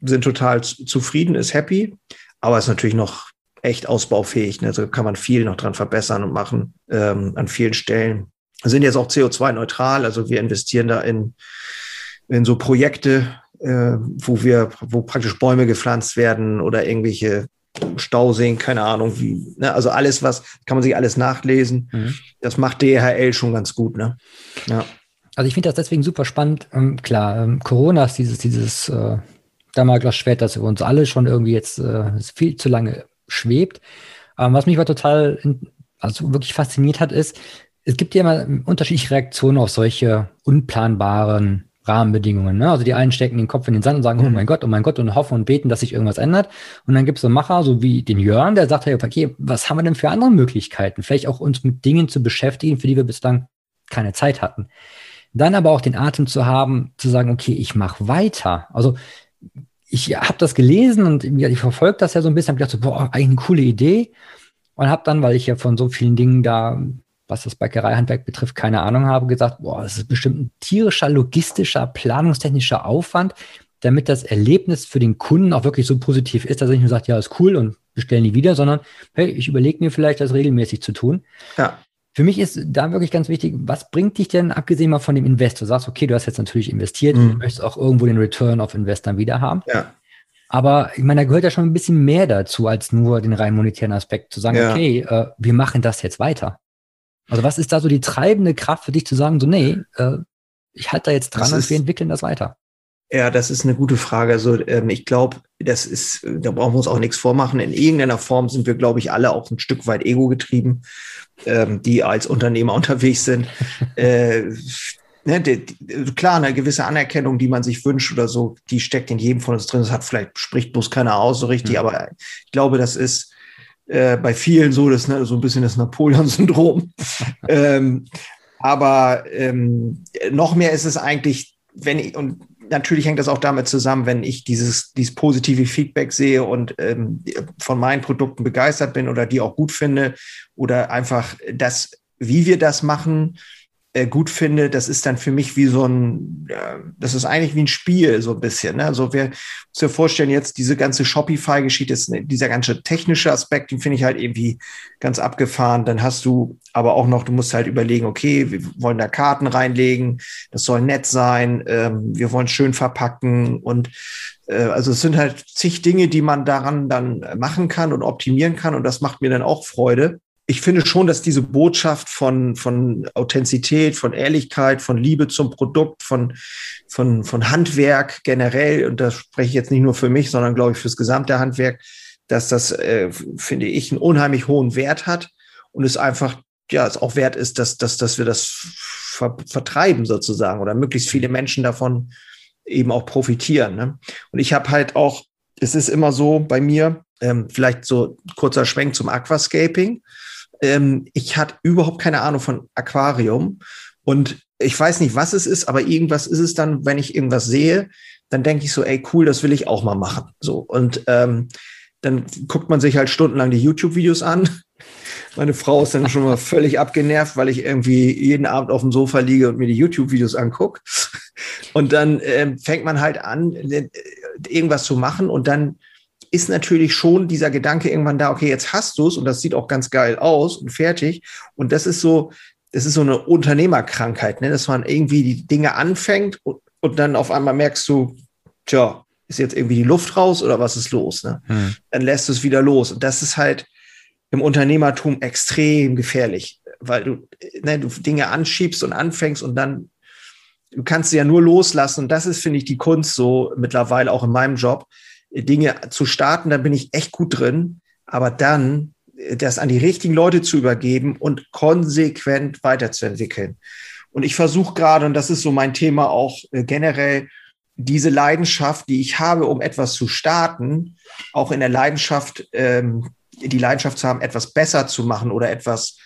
sind total zufrieden, ist happy. Aber ist natürlich noch echt ausbaufähig. Ne? Also kann man viel noch dran verbessern und machen, an vielen Stellen. Wir sind jetzt auch CO2-neutral, also wir investieren da in so Projekte, wo praktisch Bäume gepflanzt werden oder irgendwelche Stauseen, keine Ahnung wie. Ne? Also alles, kann man sich alles nachlesen. Das macht DHL schon ganz gut. Ne? Ja. Also ich finde das deswegen super spannend. Klar, Corona ist dieses Damokles-Schwert, das über uns alle schon irgendwie jetzt viel zu lange schwebt. Was mich aber total, wirklich fasziniert hat, ist, es gibt ja immer unterschiedliche Reaktionen auf solche unplanbaren Rahmenbedingungen. Ne? Also die einen stecken den Kopf in den Sand und sagen, oh mein Gott, und hoffen und beten, dass sich irgendwas ändert. Und dann gibt es so Macher, so wie den Jörn, der sagt, okay, was haben wir denn für andere Möglichkeiten? Vielleicht auch uns mit Dingen zu beschäftigen, für die wir bislang keine Zeit hatten. Dann aber auch den Atem zu haben, zu sagen, okay, ich mache weiter. Also ich habe das gelesen und ich verfolge das ja so ein bisschen, habe gedacht, eigentlich eine coole Idee. Und habe dann, weil ich ja von so vielen Dingen da, was das Bäckereihandwerk betrifft, keine Ahnung habe, gesagt, das ist bestimmt ein tierischer, logistischer, planungstechnischer Aufwand, damit das Erlebnis für den Kunden auch wirklich so positiv ist, dass er nicht nur sagt, ja, ist cool und bestellen die wieder, sondern hey, ich überlege mir vielleicht, das regelmäßig zu tun. Ja. Für mich ist da wirklich ganz wichtig, was bringt dich denn, abgesehen mal von dem Invest? Du sagst, okay, du hast jetzt natürlich investiert, du möchtest auch irgendwo den Return of Invest dann wieder haben. Ja. Aber ich meine, da gehört ja schon ein bisschen mehr dazu, als nur den rein monetären Aspekt, zu sagen, okay, wir machen das jetzt weiter. Also was ist da so die treibende Kraft für dich zu sagen, so nee, ich halte da jetzt dran und wir entwickeln das weiter? Ja, das ist eine gute Frage. Also ich glaube, da brauchen wir uns auch nichts vormachen. In irgendeiner Form sind wir, glaube ich, alle auch ein Stück weit egogetrieben, die als Unternehmer unterwegs sind. Klar, eine gewisse Anerkennung, die man sich wünscht oder so, die steckt in jedem von uns drin. Das hat vielleicht, spricht bloß keiner aus so richtig, aber ich glaube, das ist bei vielen so, das ne, so ein bisschen das Napoleon-Syndrom. Aber noch mehr ist es eigentlich, wenn ich, und natürlich hängt das auch damit zusammen, wenn ich dieses positive Feedback sehe und von meinen Produkten begeistert bin oder die auch gut finde oder einfach das, wie wir das machen, gut finde, das ist dann für mich wie so ein, das ist eigentlich wie ein Spiel so ein bisschen. Ne? Also wir uns ja vorstellen jetzt, diese ganze Shopify-Geschichte, ist dieser ganze technische Aspekt, den finde ich halt irgendwie ganz abgefahren. Dann hast du aber auch noch, du musst halt überlegen, okay, wir wollen da Karten reinlegen, das soll nett sein, wir wollen schön verpacken und also es sind halt zig Dinge, die man daran dann machen kann und optimieren kann und das macht mir dann auch Freude. Ich finde schon, dass diese Botschaft von Authentizität, von Ehrlichkeit, von Liebe zum Produkt, von Handwerk generell, und das spreche ich jetzt nicht nur für mich, sondern glaube ich fürs gesamte Handwerk, dass das, finde ich, einen unheimlich hohen Wert hat und es einfach, ja, es auch wert ist, dass wir das vertreiben sozusagen oder möglichst viele Menschen davon eben auch profitieren. Ne? Und ich habe halt auch, es ist immer so bei mir, vielleicht so kurzer Schwenk zum Aquascaping. Ich hatte überhaupt keine Ahnung von Aquarium und ich weiß nicht, was es ist, aber irgendwas ist es dann, wenn ich irgendwas sehe, dann denke ich so, ey, cool, das will ich auch mal machen. So, und dann guckt man sich halt stundenlang die YouTube-Videos an. Meine Frau ist dann schon mal völlig abgenervt, weil ich irgendwie jeden Abend auf dem Sofa liege und mir die YouTube-Videos angucke. Und dann fängt man halt an, irgendwas zu machen und dann ist natürlich schon dieser Gedanke irgendwann da, okay, jetzt hast du es und das sieht auch ganz geil aus und fertig. Und das ist so eine Unternehmerkrankheit, ne? Dass man irgendwie die Dinge anfängt und dann auf einmal merkst du, tja, ist jetzt irgendwie die Luft raus oder was ist los? Ne? Dann lässt du es wieder los. Und das ist halt im Unternehmertum extrem gefährlich, weil du Dinge anschiebst und anfängst und dann, du kannst sie ja nur loslassen. Und das ist, finde ich, die Kunst so mittlerweile auch in meinem Job, Dinge zu starten, da bin ich echt gut drin, aber dann das an die richtigen Leute zu übergeben und konsequent weiterzuentwickeln. Und ich versuche gerade, und das ist so mein Thema auch generell, diese Leidenschaft, die ich habe, um etwas zu starten, auch in der Leidenschaft, die Leidenschaft zu haben, etwas besser zu machen oder etwas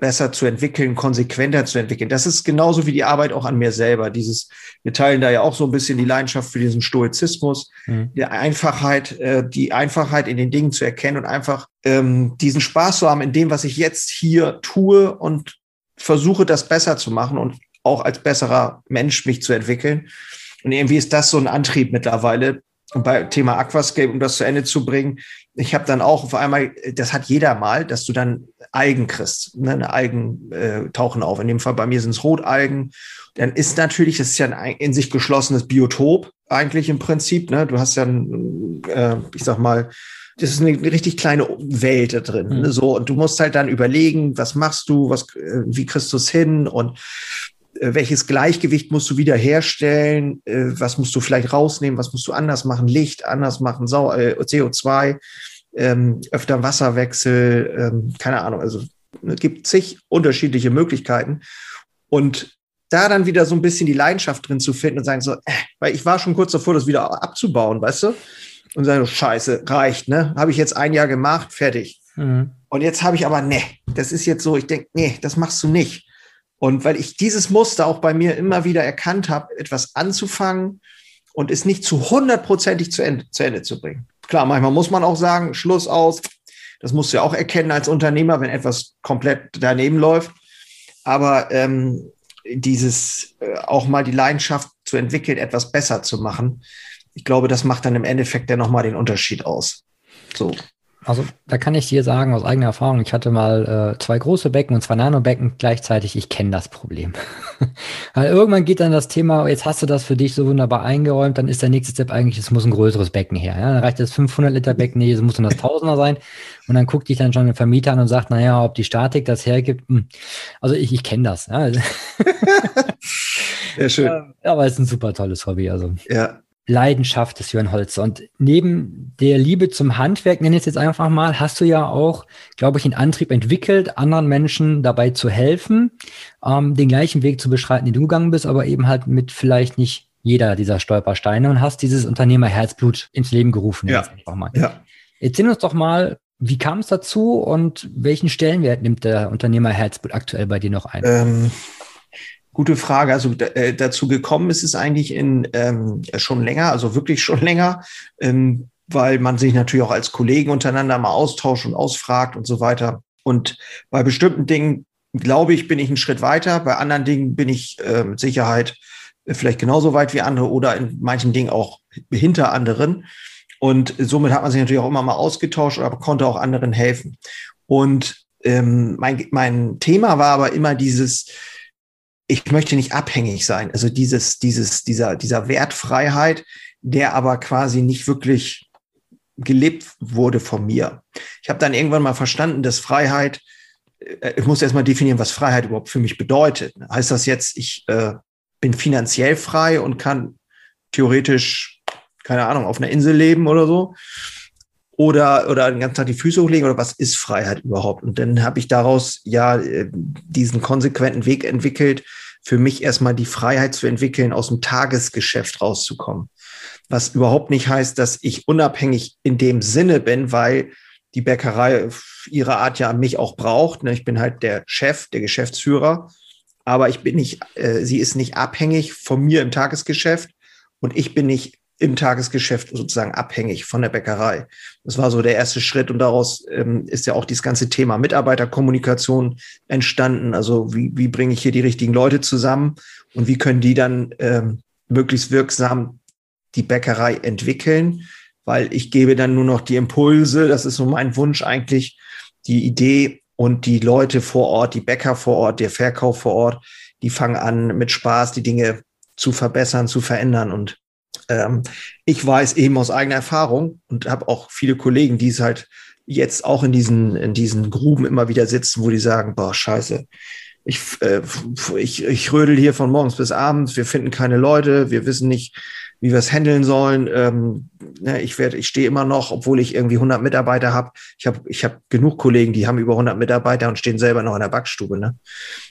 besser zu entwickeln, konsequenter zu entwickeln. Das ist genauso wie die Arbeit auch an mir selber. Wir teilen da ja auch so ein bisschen die Leidenschaft für diesen Stoizismus, die Einfachheit in den Dingen zu erkennen und einfach diesen Spaß zu haben in dem, was ich jetzt hier tue und versuche, das besser zu machen und auch als besserer Mensch mich zu entwickeln. Und irgendwie ist das so ein Antrieb mittlerweile. Und beim Thema Aquascape, um das zu Ende zu bringen, ich habe dann auch auf einmal, das hat jeder mal, dass du dann Algen kriegst. Ne? Algen tauchen auf. In dem Fall bei mir sind es Rotalgen. Dann ist natürlich, das ist ja ein in sich geschlossenes Biotop eigentlich im Prinzip. Ne? Du hast ja, ich sag mal, das ist eine richtig kleine Welt da drin. Ne? So, und du musst halt dann überlegen, was machst du, wie kriegst du es hin und welches Gleichgewicht musst du wiederherstellen? Was musst du vielleicht rausnehmen? Was musst du anders machen? Licht anders machen, CO2, öfter Wasserwechsel, keine Ahnung. Also es gibt zig unterschiedliche Möglichkeiten. Und da dann wieder so ein bisschen die Leidenschaft drin zu finden und sagen so, weil ich war schon kurz davor, das wieder abzubauen, weißt du? Und sagen so, scheiße, reicht, ne? Habe ich jetzt ein Jahr gemacht, fertig. Und jetzt habe ich aber, ne, das ist jetzt so, ich denke, nee, das machst du nicht. Und weil ich dieses Muster auch bei mir immer wieder erkannt habe, etwas anzufangen und es nicht zu 100%ig zu Ende zu bringen. Klar, manchmal muss man auch sagen, Schluss aus. Das musst du ja auch erkennen als Unternehmer, wenn etwas komplett daneben läuft. Aber auch mal die Leidenschaft zu entwickeln, etwas besser zu machen, ich glaube, das macht dann im Endeffekt ja nochmal den Unterschied aus. So. Also da kann ich dir sagen, aus eigener Erfahrung, ich hatte mal 2 große Becken und 2 Nanobecken gleichzeitig, ich kenne das Problem. Weil irgendwann geht dann das Thema, jetzt hast du das für dich so wunderbar eingeräumt, dann ist der nächste Step eigentlich, es muss ein größeres Becken her. Ja? Dann reicht das 500 Liter Becken, nee, es muss dann das 1000er sein. Und dann guckt dich dann schon den Vermieter an und sagt, naja, ob die Statik das hergibt. Also ich kenne das. Ja? Sehr schön. Aber es ist ein super tolles Hobby. Also. Ja. Leidenschaft des Jörn Holste. Und neben der Liebe zum Handwerk, nenne ich es jetzt einfach mal, hast du ja auch, glaube ich, einen Antrieb entwickelt, anderen Menschen dabei zu helfen, den gleichen Weg zu beschreiten, den du gegangen bist, aber eben halt mit vielleicht nicht jeder dieser Stolpersteine und hast dieses Unternehmer Herzblut ins Leben gerufen. Ja. Jetzt einfach mal. Ja. Erzähl uns doch mal, wie kam es dazu und welchen Stellenwert nimmt der Unternehmer Herzblut aktuell bei dir noch ein? Gute Frage. Also dazu gekommen ist es eigentlich schon länger, also wirklich schon länger, weil man sich natürlich auch als Kollegen untereinander mal austauscht und ausfragt und so weiter. Und bei bestimmten Dingen, glaube ich, bin ich einen Schritt weiter. Bei anderen Dingen bin ich mit Sicherheit vielleicht genauso weit wie andere oder in manchen Dingen auch hinter anderen. Und somit hat man sich natürlich auch immer mal ausgetauscht, aber konnte auch anderen helfen. Und mein Thema war aber immer dieses, ich möchte nicht abhängig sein. Also dieser Wertfreiheit, der aber quasi nicht wirklich gelebt wurde von mir. Ich habe dann irgendwann mal verstanden, dass Freiheit, ich muss erstmal definieren, was Freiheit überhaupt für mich bedeutet. Heißt das jetzt, ich bin finanziell frei und kann theoretisch, keine Ahnung, auf einer Insel leben oder so? Oder den ganzen Tag die Füße hochlegen? Oder was ist Freiheit überhaupt? Und dann habe ich daraus ja diesen konsequenten Weg entwickelt, für mich erstmal die Freiheit zu entwickeln, aus dem Tagesgeschäft rauszukommen. Was überhaupt nicht heißt, dass ich unabhängig in dem Sinne bin, weil die Bäckerei ihrer Art ja mich auch braucht. Ich bin halt der Chef, der Geschäftsführer. Aber ich bin nicht, sie ist nicht abhängig von mir im Tagesgeschäft und ich bin nicht im Tagesgeschäft sozusagen abhängig von der Bäckerei. Das war so der erste Schritt und daraus ist ja auch dieses ganze Thema Mitarbeiterkommunikation entstanden. Also wie bringe ich hier die richtigen Leute zusammen und wie können die dann möglichst wirksam die Bäckerei entwickeln, weil ich gebe dann nur noch die Impulse, das ist so mein Wunsch eigentlich, die Idee und die Leute vor Ort, die Bäcker vor Ort, der Verkauf vor Ort, die fangen an mit Spaß die Dinge zu verbessern, zu verändern und ich weiß eben aus eigener Erfahrung und habe auch viele Kollegen, die es halt jetzt auch in diesen Gruben immer wieder sitzen, wo die sagen, boah, scheiße, ich rödel hier von morgens bis abends, wir finden keine Leute, wir wissen nicht, wie wir es handeln sollen. Ich stehe immer noch, obwohl ich irgendwie 100 Mitarbeiter habe. Ich hab genug Kollegen, die haben über 100 Mitarbeiter und stehen selber noch in der Backstube. Ne?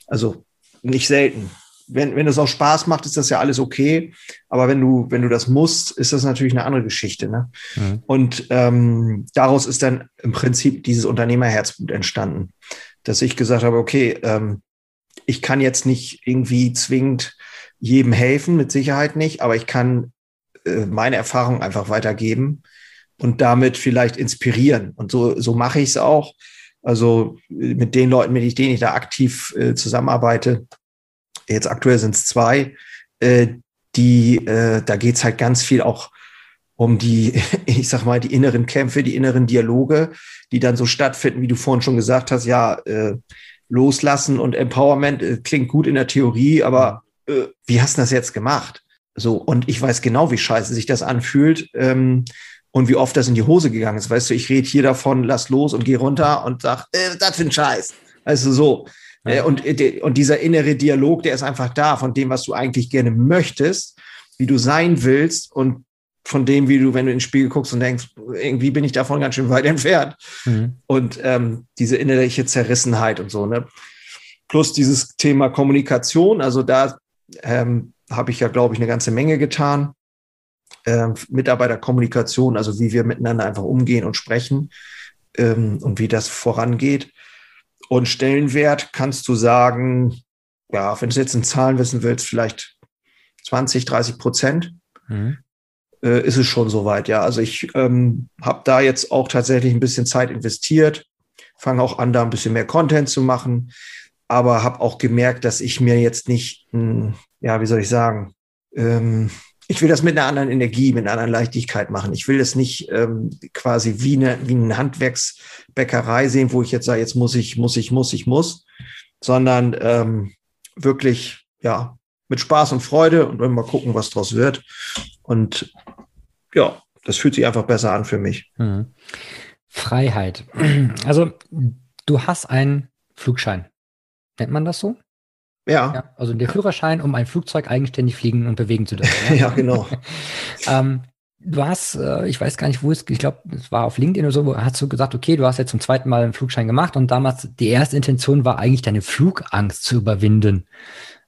Also nicht selten. Wenn es auch Spaß macht, ist das ja alles okay. Aber wenn du das musst, ist das natürlich eine andere Geschichte. Ne? Mhm. Und daraus ist dann im Prinzip dieses Unternehmer Herzblut entstanden, dass ich gesagt habe, okay, ich kann jetzt nicht irgendwie zwingend jedem helfen, mit Sicherheit nicht, aber ich kann meine Erfahrung einfach weitergeben und damit vielleicht inspirieren. Und so mache ich es auch. Also mit den Leuten, mit denen ich da aktiv zusammenarbeite, jetzt aktuell sind es 2, da geht es halt ganz viel auch um die, ich sag mal, die inneren Kämpfe, die inneren Dialoge, die dann so stattfinden, wie du vorhin schon gesagt hast, ja, loslassen und Empowerment klingt gut in der Theorie, aber wie hast du das jetzt gemacht? So, und ich weiß genau, wie scheiße sich das anfühlt und wie oft das in die Hose gegangen ist. Weißt du, ich rede hier davon, lass los und geh runter und sag, das für ein Scheiß. Also so. Und dieser innere Dialog, der ist einfach da von dem, was du eigentlich gerne möchtest, wie du sein willst und von dem, wie du, wenn du in den Spiegel guckst und denkst, irgendwie bin ich davon ganz schön weit entfernt. Mhm. Und diese innerliche Zerrissenheit und so, ne? Plus dieses Thema Kommunikation, also da habe ich ja, glaube ich, eine ganze Menge getan. Mitarbeiterkommunikation, also wie wir miteinander einfach umgehen und sprechen und wie das vorangeht. Und Stellenwert kannst du sagen, ja, wenn du jetzt in Zahlen wissen willst, vielleicht 20-30%. Mhm. Ist es schon soweit, ja. Also ich habe da jetzt auch tatsächlich ein bisschen Zeit investiert, fange auch an, da ein bisschen mehr Content zu machen, aber habe auch gemerkt, dass ich mir jetzt nicht, ich will das mit einer anderen Energie, mit einer anderen Leichtigkeit machen. Ich will das nicht quasi wie eine Handwerksbäckerei sehen, wo ich jetzt sage, jetzt muss ich, sondern wirklich, ja, mit Spaß und Freude und mal gucken, was draus wird. Und ja, das fühlt sich einfach besser an für mich. Mhm. Freiheit. Also du hast einen Flugschein. Nennt man das so? Ja. Also der Führerschein, um ein Flugzeug eigenständig fliegen und bewegen zu dürfen. Ja, genau. Du hast, ich weiß gar nicht, wo es, ich glaube, es war auf LinkedIn oder so, hast du gesagt, okay, du hast jetzt zum zweiten Mal einen Flugschein gemacht und damals die erste Intention war eigentlich, deine Flugangst zu überwinden.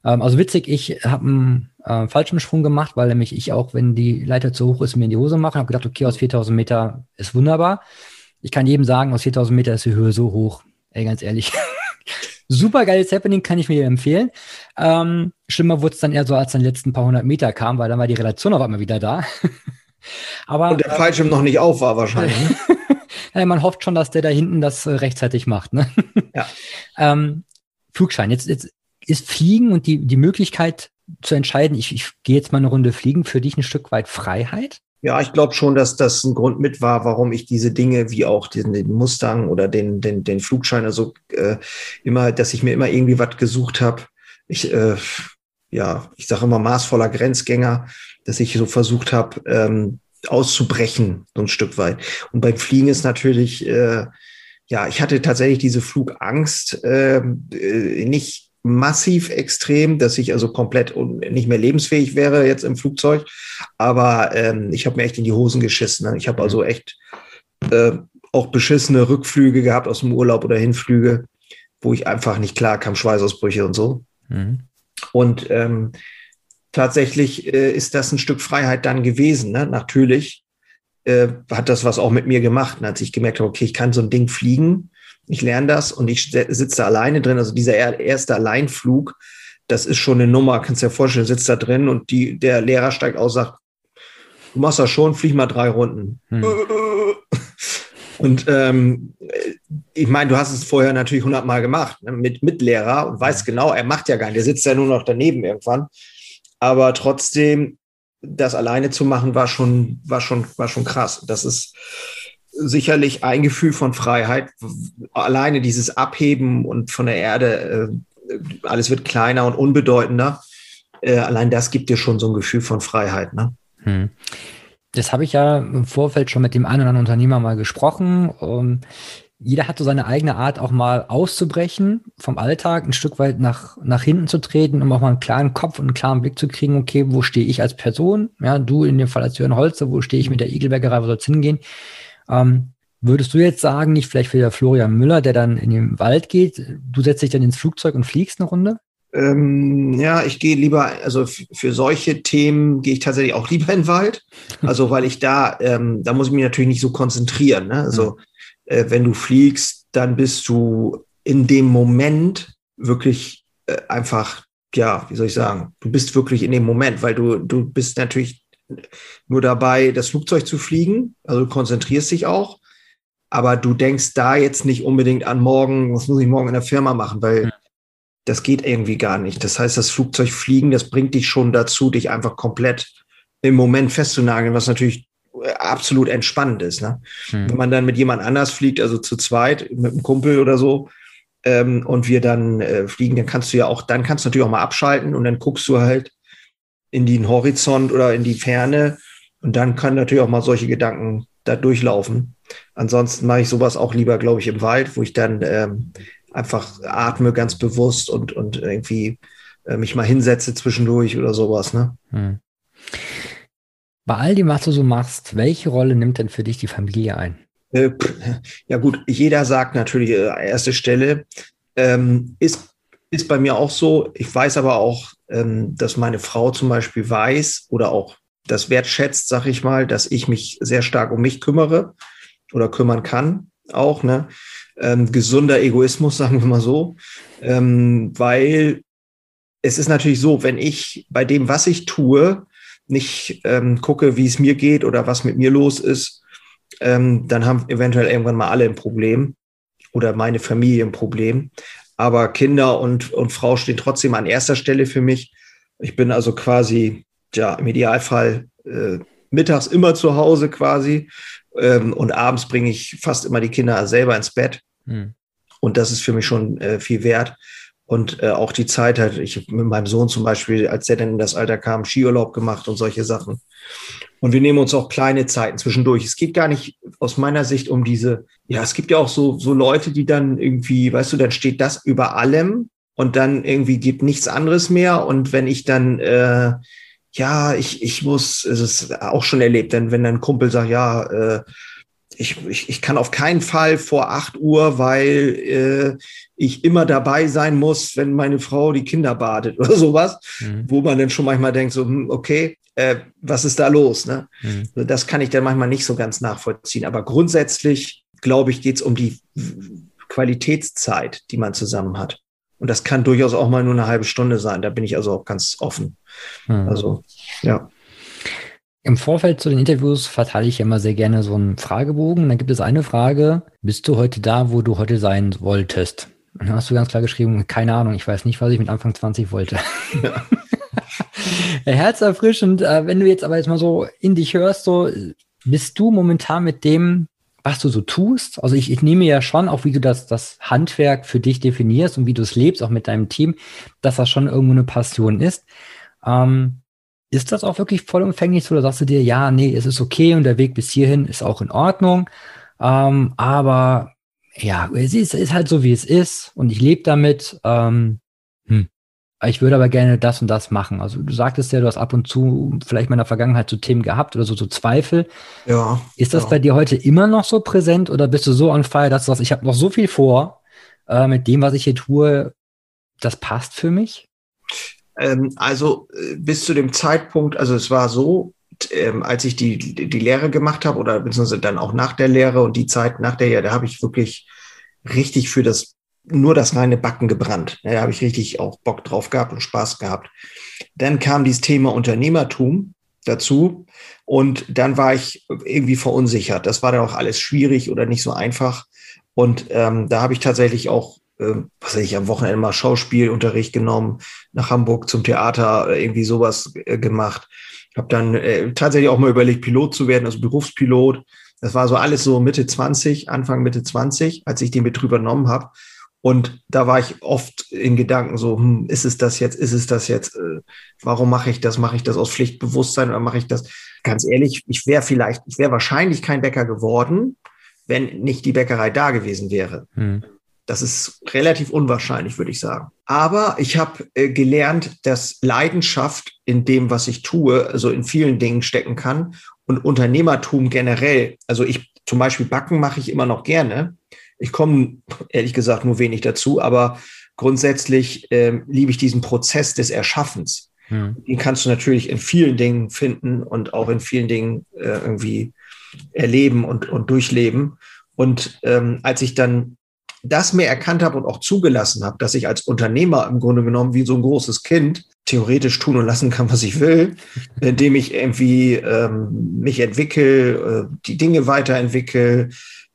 Also witzig, ich habe einen Fallschirmsprung gemacht, weil nämlich ich auch, wenn die Leiter zu hoch ist, mir in die Hose mache. Ich habe gedacht, okay, aus 4000 Meter ist wunderbar. Ich kann jedem sagen, aus 4000 Meter ist die Höhe so hoch. Ey, ganz ehrlich. Super geiles Happening, kann ich mir empfehlen. Schlimmer wurde es dann eher so, als dann die letzten paar hundert Meter kam, weil dann war die Relation auf einmal wieder da. Aber, und der Fallschirm noch nicht auf war wahrscheinlich. Ja, man hofft schon, dass der da hinten das rechtzeitig macht. Ne? Ja. Flugschein. Jetzt ist Fliegen und die Möglichkeit zu entscheiden, ich gehe jetzt mal eine Runde fliegen, für dich ein Stück weit Freiheit? Ja, ich glaube schon, dass das ein Grund mit war, warum ich diese Dinge wie auch den Mustang oder den Flugschein, also immer, dass ich mir immer irgendwie was gesucht habe. Ich sage immer maßvoller Grenzgänger, dass ich so versucht habe, auszubrechen, so ein Stück weit. Und beim Fliegen ist natürlich, ich hatte tatsächlich diese Flugangst nicht massiv extrem, dass ich also komplett nicht mehr lebensfähig wäre jetzt im Flugzeug, aber ich habe mir echt in die Hosen geschissen. Ich habe also echt auch beschissene Rückflüge gehabt aus dem Urlaub oder Hinflüge, wo ich einfach nicht klar kam, Schweißausbrüche und so. Mhm. Und tatsächlich ist das ein Stück Freiheit dann gewesen. Ne? Natürlich hat das was auch mit mir gemacht. Und als ich gemerkt habe, okay, ich kann so ein Ding fliegen, ich lerne das und ich sitze da alleine drin. Also dieser erste Alleinflug, das ist schon eine Nummer, kannst du dir vorstellen, sitzt da drin und der Lehrer steigt aus und sagt, du machst das schon, flieg mal 3 Runden. Hm. Und ich meine, du hast es vorher natürlich 100-mal gemacht, ne? mit Lehrer und weißt genau, er macht ja gar nicht, der sitzt ja nur noch daneben irgendwann. Aber trotzdem, das alleine zu machen, war schon krass. Das ist sicherlich ein Gefühl von Freiheit. Alleine dieses Abheben und von der Erde, alles wird kleiner und unbedeutender. Allein das gibt dir schon so ein Gefühl von Freiheit. Ne? Hm. Das habe ich ja im Vorfeld schon mit dem einen oder anderen Unternehmer mal gesprochen. Jeder hat so seine eigene Art, auch mal auszubrechen vom Alltag, ein Stück weit nach hinten zu treten, um auch mal einen klaren Kopf und einen klaren Blick zu kriegen, okay, wo stehe ich als Person? Ja, du in dem Fall als Jörn Holste, wo stehe ich mit der Igelbäckerei, wo soll es hingehen? Würdest du jetzt sagen, nicht vielleicht wieder Florian Müller, der dann in den Wald geht, du setzt dich dann ins Flugzeug und fliegst eine Runde? Ich gehe lieber, also für solche Themen gehe ich tatsächlich auch lieber in den Wald, also weil ich da muss ich mich natürlich nicht so konzentrieren, ne? Also wenn du fliegst, dann bist du in dem Moment wirklich einfach, ja, wie soll ich sagen, du bist wirklich in dem Moment, weil du bist natürlich nur dabei, das Flugzeug zu fliegen, also du konzentrierst dich auch, aber du denkst da jetzt nicht unbedingt an morgen, was muss ich morgen in der Firma machen, weil das geht irgendwie gar nicht. Das heißt, das Flugzeug fliegen, das bringt dich schon dazu, dich einfach komplett im Moment festzunageln, was natürlich absolut entspannend ist. Ne? Wenn man dann mit jemand anders fliegt, also zu zweit, mit einem Kumpel oder so, und wir dann fliegen, dann kannst du ja auch, dann kannst du natürlich auch mal abschalten und dann guckst du halt in den Horizont oder in die Ferne und dann können natürlich auch mal solche Gedanken da durchlaufen. Ansonsten mache ich sowas auch lieber, glaube ich, im Wald, wo ich dann einfach atme ganz bewusst und irgendwie mich mal hinsetze zwischendurch oder sowas. Ne? Hm. Bei all dem, was du so machst, welche Rolle nimmt denn für dich die Familie ein? Ja gut, jeder sagt natürlich erste Stelle. Ist bei mir auch so. Ich weiß aber auch, dass meine Frau zum Beispiel weiß oder auch das wertschätzt, sag ich mal, dass ich mich sehr stark um mich kümmere oder kümmern kann auch. Ne? Gesunder Egoismus, sagen wir mal so. Weil es ist natürlich so, wenn ich bei dem, was ich tue, nicht gucke, wie es mir geht oder was mit mir los ist, dann haben eventuell irgendwann mal alle ein Problem oder meine Familie ein Problem. Aber Kinder und Frau stehen trotzdem an erster Stelle für mich. Ich bin also quasi, ja, im Idealfall mittags immer zu Hause quasi und abends bringe ich fast immer die Kinder selber ins Bett. Mhm. Und das ist für mich schon viel wert. Und auch die Zeit halt, ich mit meinem Sohn zum Beispiel, als der dann in das Alter kam, Skiurlaub gemacht und solche Sachen. Und wir nehmen uns auch kleine Zeiten zwischendurch. Es geht gar nicht aus meiner Sicht um diese, ja, es gibt ja auch so Leute, die dann irgendwie, weißt du, dann steht das über allem und dann irgendwie geht nichts anderes mehr. Und wenn ich dann, ich muss, es ist auch schon erlebt, denn wenn dann ein Kumpel sagt, ich kann auf keinen Fall vor 8 Uhr, weil ich immer dabei sein muss, wenn meine Frau die Kinder badet oder sowas, wo man dann schon manchmal denkt, so, okay, was ist da los? Ne? Mhm. Das kann ich dann manchmal nicht so ganz nachvollziehen. Aber grundsätzlich, glaube ich, geht es um die Qualitätszeit, die man zusammen hat. Und das kann durchaus auch mal nur eine halbe Stunde sein. Da bin ich also auch ganz offen. Mhm. Also, ja. Im Vorfeld zu den Interviews verteile ich ja immer sehr gerne so einen Fragebogen. Dann gibt es eine Frage. Bist du heute da, wo du heute sein wolltest? Und dann hast du ganz klar geschrieben, keine Ahnung, ich weiß nicht, was ich mit Anfang 20 wollte. Ja. Herzerfrischend. Wenn du jetzt mal so in dich hörst, so bist du momentan mit dem, was du so tust? Also ich nehme ja schon, auch wie du das Handwerk für dich definierst und wie du es lebst, auch mit deinem Team, dass das schon irgendwo eine Passion ist. Ist das auch wirklich vollumfänglich so, oder sagst du dir, ja, nee, es ist okay und der Weg bis hierhin ist auch in Ordnung, aber ja, es ist halt so, wie es ist und ich lebe damit, ich würde aber gerne das und das machen. Also du sagtest ja, du hast ab und zu vielleicht mal in der Vergangenheit so Themen gehabt oder so Zweifel. Ja. Ist das bei dir heute immer noch so präsent oder bist du so on fire, dass du sagst, ich habe noch so viel vor mit dem, was ich hier tue, das passt für mich? Also bis zu dem Zeitpunkt, also es war so, als ich die Lehre gemacht habe oder beziehungsweise dann auch nach der Lehre und die Zeit nach der Lehre, da habe ich wirklich richtig für das reine Backen gebrannt. Da habe ich richtig auch Bock drauf gehabt und Spaß gehabt. Dann kam dieses Thema Unternehmertum dazu und dann war ich irgendwie verunsichert. Das war dann auch alles schwierig oder nicht so einfach. Und da habe ich tatsächlich auch, was habe ich am Wochenende mal Schauspielunterricht genommen, nach Hamburg zum Theater, irgendwie sowas gemacht. Ich habe dann tatsächlich auch mal überlegt, Pilot zu werden, also Berufspilot. Das war so alles so Anfang Mitte 20, als ich den Betrieb übernommen habe. Und da war ich oft in Gedanken so, ist es das jetzt? Warum mache ich das? Mache ich das aus Pflichtbewusstsein oder mache ich das? Ganz ehrlich, ich wäre wahrscheinlich kein Bäcker geworden, wenn nicht die Bäckerei da gewesen wäre. Hm. Das ist relativ unwahrscheinlich, würde ich sagen. Aber ich habe gelernt, dass Leidenschaft in dem, was ich tue, also in vielen Dingen stecken kann und Unternehmertum generell. Also ich zum Beispiel Backen mache ich immer noch gerne. Ich komme ehrlich gesagt nur wenig dazu, aber grundsätzlich liebe ich diesen Prozess des Erschaffens. Ja. Den kannst du natürlich in vielen Dingen finden und auch in vielen Dingen irgendwie erleben und durchleben. Und als ich dann das mehr erkannt habe und auch zugelassen habe, dass ich als Unternehmer im Grunde genommen wie so ein großes Kind theoretisch tun und lassen kann, was ich will, indem ich irgendwie mich entwickle, die Dinge weiterentwickle.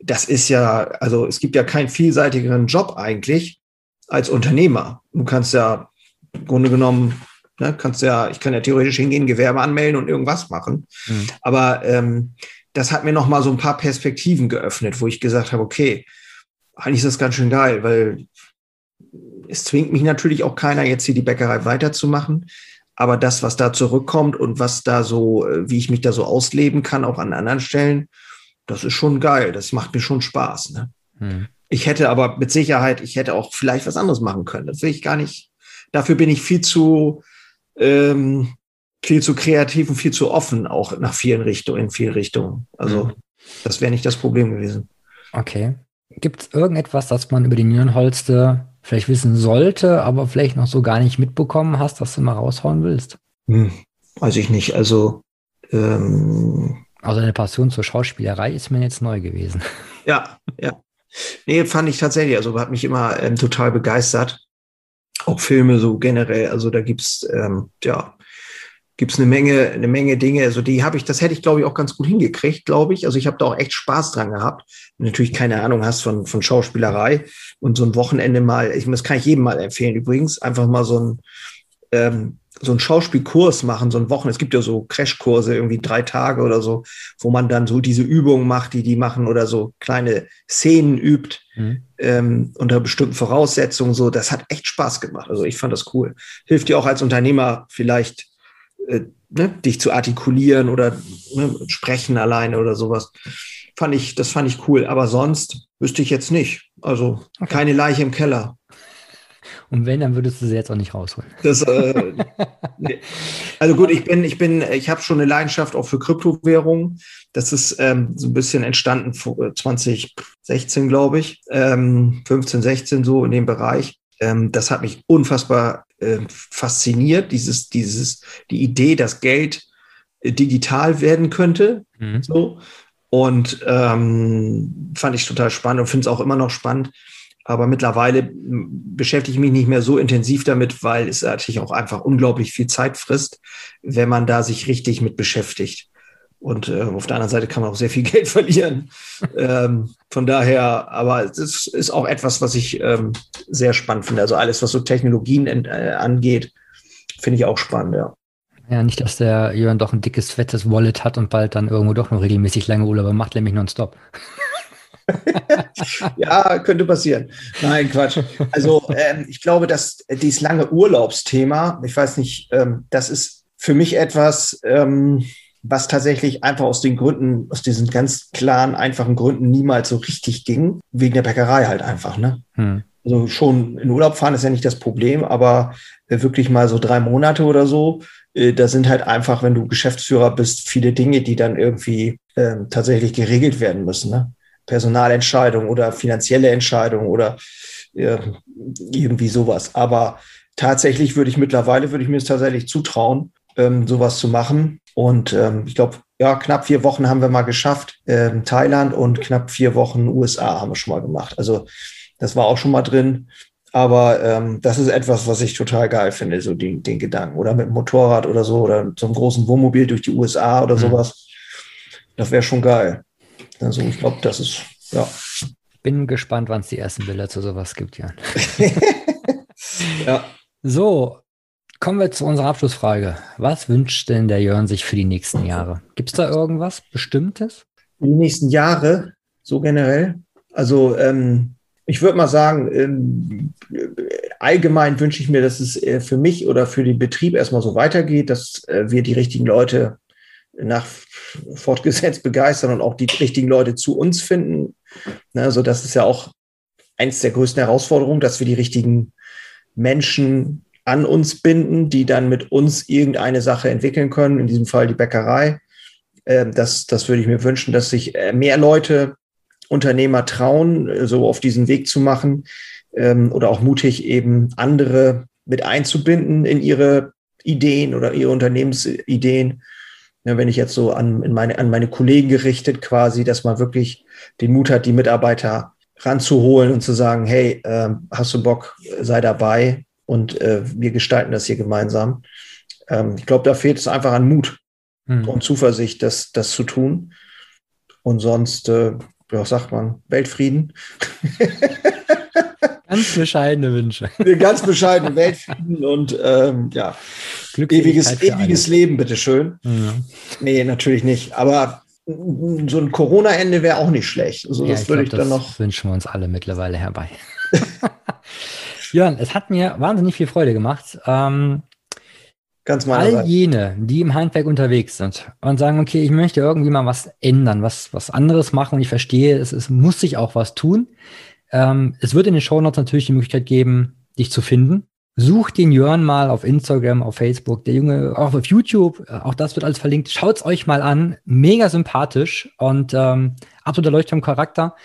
Das ist ja, also es gibt ja keinen vielseitigeren Job eigentlich als Unternehmer. Du kannst ja im Grunde genommen, ich kann ja theoretisch hingehen, Gewerbe anmelden und irgendwas machen. Mhm. Aber das hat mir nochmal so ein paar Perspektiven geöffnet, wo ich gesagt habe, okay, eigentlich ist das ganz schön geil, weil es zwingt mich natürlich auch keiner, jetzt hier die Bäckerei weiterzumachen. Aber das, was da zurückkommt und was da so, wie ich mich da so ausleben kann, auch an anderen Stellen, das ist schon geil. Das macht mir schon Spaß. Ne? Hm. Ich hätte aber mit Sicherheit, ich hätte auch vielleicht was anderes machen können. Das will ich gar nicht. Dafür bin ich viel zu kreativ und viel zu offen, auch in vielen Richtungen. Also das wäre nicht das Problem gewesen. Okay. Gibt es irgendetwas, das man über den Jörn Holste vielleicht wissen sollte, aber vielleicht noch so gar nicht mitbekommen hast, dass du mal raushauen willst? Weiß ich nicht. Also eine Passion zur Schauspielerei ist mir jetzt neu gewesen. Ja. Nee, fand ich tatsächlich. Also hat mich immer total begeistert. Auch Filme so generell. Also da gibt's eine Menge Dinge, also das hätte ich glaube ich auch ganz gut hingekriegt, glaube ich. Also ich habe da auch echt Spaß dran gehabt. Wenn du natürlich keine Ahnung hast von Schauspielerei und so ein Wochenende mal, das kann ich jedem mal empfehlen übrigens, einfach mal so einen Schauspielkurs machen, so ein Wochenende. Es gibt ja so Crashkurse, irgendwie 3 Tage oder so, wo man dann so diese Übungen macht, die machen oder so kleine Szenen übt, unter bestimmten Voraussetzungen. So, das hat echt Spaß gemacht. Also ich fand das cool. Hilft dir auch als Unternehmer vielleicht, dich zu artikulieren oder sprechen alleine oder sowas. Das fand ich cool. Aber sonst wüsste ich jetzt nicht. Also okay. Keine Leiche im Keller. Und wenn, dann würdest du sie jetzt auch nicht rausholen. Nee. Also gut, ich habe schon eine Leidenschaft auch für Kryptowährungen. Das ist so ein bisschen entstanden 2016, glaube ich. 15, 16 so in dem Bereich. Das hat mich unfassbar fasziniert, die Idee, dass Geld digital werden könnte. Mhm. So. Und fand ich total spannend und finde es auch immer noch spannend. Aber mittlerweile beschäftige ich mich nicht mehr so intensiv damit, weil es natürlich auch einfach unglaublich viel Zeit frisst, wenn man da sich richtig mit beschäftigt. Und auf der anderen Seite kann man auch sehr viel Geld verlieren. Von daher, aber es ist auch etwas, was ich sehr spannend finde. Also alles, was so Technologien angeht, finde ich auch spannend, ja. Ja, nicht, dass der Jörn doch ein dickes, fettes Wallet hat und bald dann irgendwo doch noch regelmäßig lange Urlaub macht, nämlich nonstop. Ja, könnte passieren. Nein, Quatsch. Also ich glaube, dass dieses lange Urlaubsthema, ich weiß nicht, das ist für mich etwas, was tatsächlich einfach aus den Gründen, aus diesen ganz klaren, einfachen Gründen niemals so richtig ging, wegen der Bäckerei halt einfach, ne? Also schon in Urlaub fahren ist ja nicht das Problem, aber wirklich mal so 3 Monate oder so, da sind halt einfach, wenn du Geschäftsführer bist, viele Dinge, die dann irgendwie tatsächlich geregelt werden müssen, ne? Personalentscheidung oder finanzielle Entscheidung oder irgendwie sowas. Aber tatsächlich würde ich mir es tatsächlich zutrauen, sowas zu machen. Und ich glaube, ja, knapp 4 Wochen haben wir mal geschafft. Thailand und knapp 4 Wochen USA haben wir schon mal gemacht. Also das war auch schon mal drin. Aber das ist etwas, was ich total geil finde, so den Gedanken. Oder mit dem Motorrad oder so oder zum großen Wohnmobil durch die USA oder sowas. Das wäre schon geil. Also ich glaube, das ist, ja. Bin gespannt, wann es die ersten Bilder zu sowas gibt, Jörn. Ja. So, kommen wir zu unserer Abschlussfrage. Was wünscht denn der Jörn sich für die nächsten Jahre? Gibt es da irgendwas Bestimmtes? Die nächsten Jahre, so generell? Also ich würde mal sagen, allgemein wünsche ich mir, dass es für mich oder für den Betrieb erstmal so weitergeht, dass wir die richtigen Leute nach fortgesetzt begeistern und auch die richtigen Leute zu uns finden. Also das ist ja auch eins der größten Herausforderungen, dass wir die richtigen Menschen an uns binden, die dann mit uns irgendeine Sache entwickeln können, in diesem Fall die Bäckerei. Das würde ich mir wünschen, dass sich mehr Leute, Unternehmer trauen, so auf diesen Weg zu machen oder auch mutig eben andere mit einzubinden in ihre Ideen oder ihre Unternehmensideen. Ja, wenn ich jetzt so an meine Kollegen gerichtet quasi, dass man wirklich den Mut hat, die Mitarbeiter ranzuholen und zu sagen, hey, hast du Bock, sei dabei und wir gestalten das hier gemeinsam. Ich glaube, da fehlt es einfach an Mut und Zuversicht, das zu tun. Und sonst, ja, sagt man, Weltfrieden. Ganz bescheidene Wünsche. Ganz bescheidene Weltfrieden und ja, ewiges Leben, bitteschön. Ja. Nee, natürlich nicht. Aber so ein Corona-Ende wäre auch nicht schlecht. Also, ja, das wünschen wir uns alle mittlerweile herbei. Jörn, es hat mir wahnsinnig viel Freude gemacht. Ganz meinerseits. All jene, die im Handwerk unterwegs sind und sagen, okay, ich möchte irgendwie mal was ändern, was anderes machen und ich verstehe, es muss sich auch was tun. Es wird in den Shownotes natürlich die Möglichkeit geben, dich zu finden. Such den Jörn mal auf Instagram, auf Facebook, der Junge, auch auf YouTube, auch das wird alles verlinkt. Schaut's euch mal an, mega sympathisch und absoluter Leuchtturmcharakter.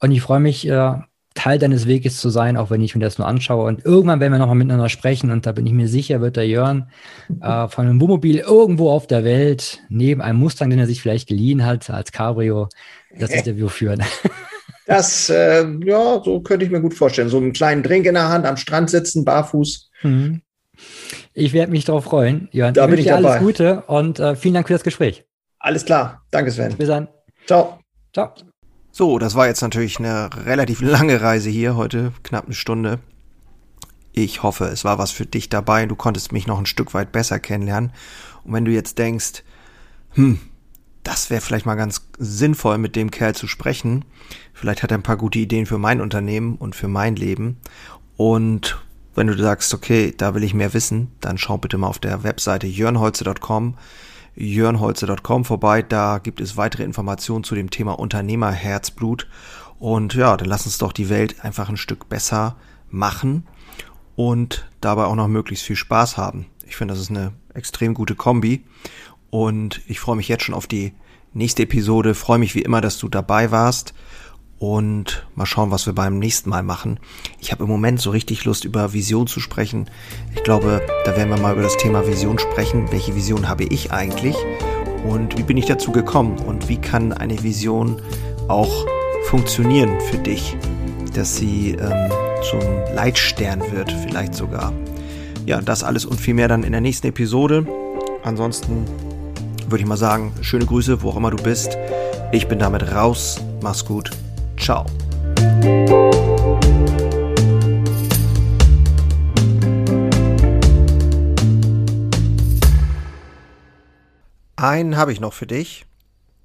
Und ich freue mich, Teil deines Weges zu sein, auch wenn ich mir das nur anschaue. Und irgendwann werden wir nochmal miteinander sprechen und da bin ich mir sicher, wird der Jörn von einem Wohnmobil irgendwo auf der Welt, neben einem Mustang, den er sich vielleicht geliehen hat, als Cabrio, das Interview führen. Das, ja, so könnte ich mir gut vorstellen. So einen kleinen Drink in der Hand, am Strand sitzen, barfuß. Ich werde mich darauf freuen, Jörn. Da bin ich dabei. Alles Gute und vielen Dank für das Gespräch. Alles klar. Danke, Sven. Bis dann. Ciao. Ciao. So, das war jetzt natürlich eine relativ lange Reise hier heute, knapp 1 Stunde. Ich hoffe, es war was für dich dabei. Du konntest mich noch ein Stück weit besser kennenlernen. Und wenn du jetzt denkst, das wäre vielleicht mal ganz sinnvoll, mit dem Kerl zu sprechen. Vielleicht hat er ein paar gute Ideen für mein Unternehmen und für mein Leben. Und wenn du sagst, okay, da will ich mehr wissen, dann schau bitte mal auf der Webseite joernholste.com vorbei. Da gibt es weitere Informationen zu dem Thema Unternehmer Herzblut. Und ja, dann lass uns doch die Welt einfach ein Stück besser machen und dabei auch noch möglichst viel Spaß haben. Ich finde, das ist eine extrem gute Kombi. Und ich freue mich jetzt schon auf die nächste Episode. Freue mich wie immer, dass du dabei warst. Und mal schauen, was wir beim nächsten Mal machen. Ich habe im Moment so richtig Lust, über Vision zu sprechen. Ich glaube, da werden wir mal über das Thema Vision sprechen. Welche Vision habe ich eigentlich? Und wie bin ich dazu gekommen? Und wie kann eine Vision auch funktionieren für dich? dass sie zum Leitstern wird, vielleicht sogar. Ja, das alles und viel mehr dann in der nächsten Episode. Ansonsten würde ich mal sagen, schöne Grüße, wo auch immer du bist. Ich bin damit raus. Mach's gut. Ciao. Einen habe ich noch für dich.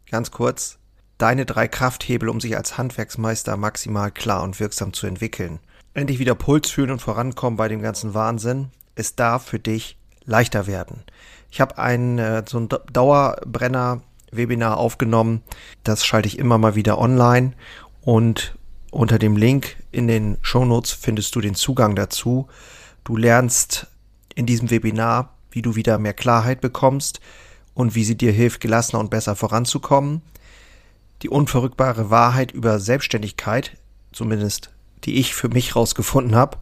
Ganz kurz. Deine 3 Krafthebel, um sich als Handwerksmeister maximal klar und wirksam zu entwickeln. Endlich wieder Puls fühlen und vorankommen bei dem ganzen Wahnsinn. Es darf für dich leichter werden. Ich habe so ein Dauerbrenner-Webinar aufgenommen. Das schalte ich immer mal wieder online. Und unter dem Link in den Shownotes findest du den Zugang dazu. Du lernst in diesem Webinar, wie du wieder mehr Klarheit bekommst und wie sie dir hilft, gelassener und besser voranzukommen. Die unverrückbare Wahrheit über Selbstständigkeit, zumindest die ich für mich rausgefunden habe,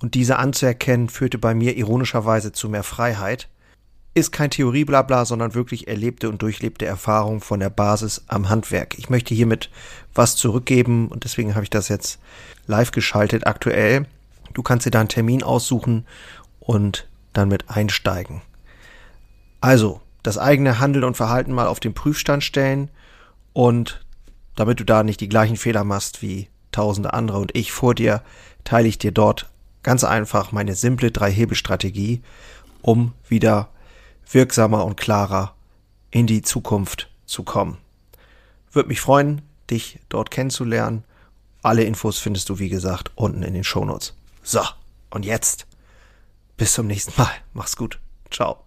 und diese anzuerkennen, führte bei mir ironischerweise zu mehr Freiheit. Ist kein Theorie-Blabla, sondern wirklich erlebte und durchlebte Erfahrung von der Basis am Handwerk. Ich möchte hiermit was zurückgeben und deswegen habe ich das jetzt live geschaltet aktuell. Du kannst dir da einen Termin aussuchen und dann mit einsteigen. Also, das eigene Handeln und Verhalten mal auf den Prüfstand stellen und damit du da nicht die gleichen Fehler machst wie tausende andere und ich vor dir, teile ich dir dort ganz einfach meine simple 3-Hebel-Strategie, um wieder wirksamer und klarer in die Zukunft zu kommen. Würde mich freuen, dich dort kennenzulernen. Alle Infos findest du, wie gesagt, unten in den Shownotes. So, und jetzt bis zum nächsten Mal. Mach's gut. Ciao.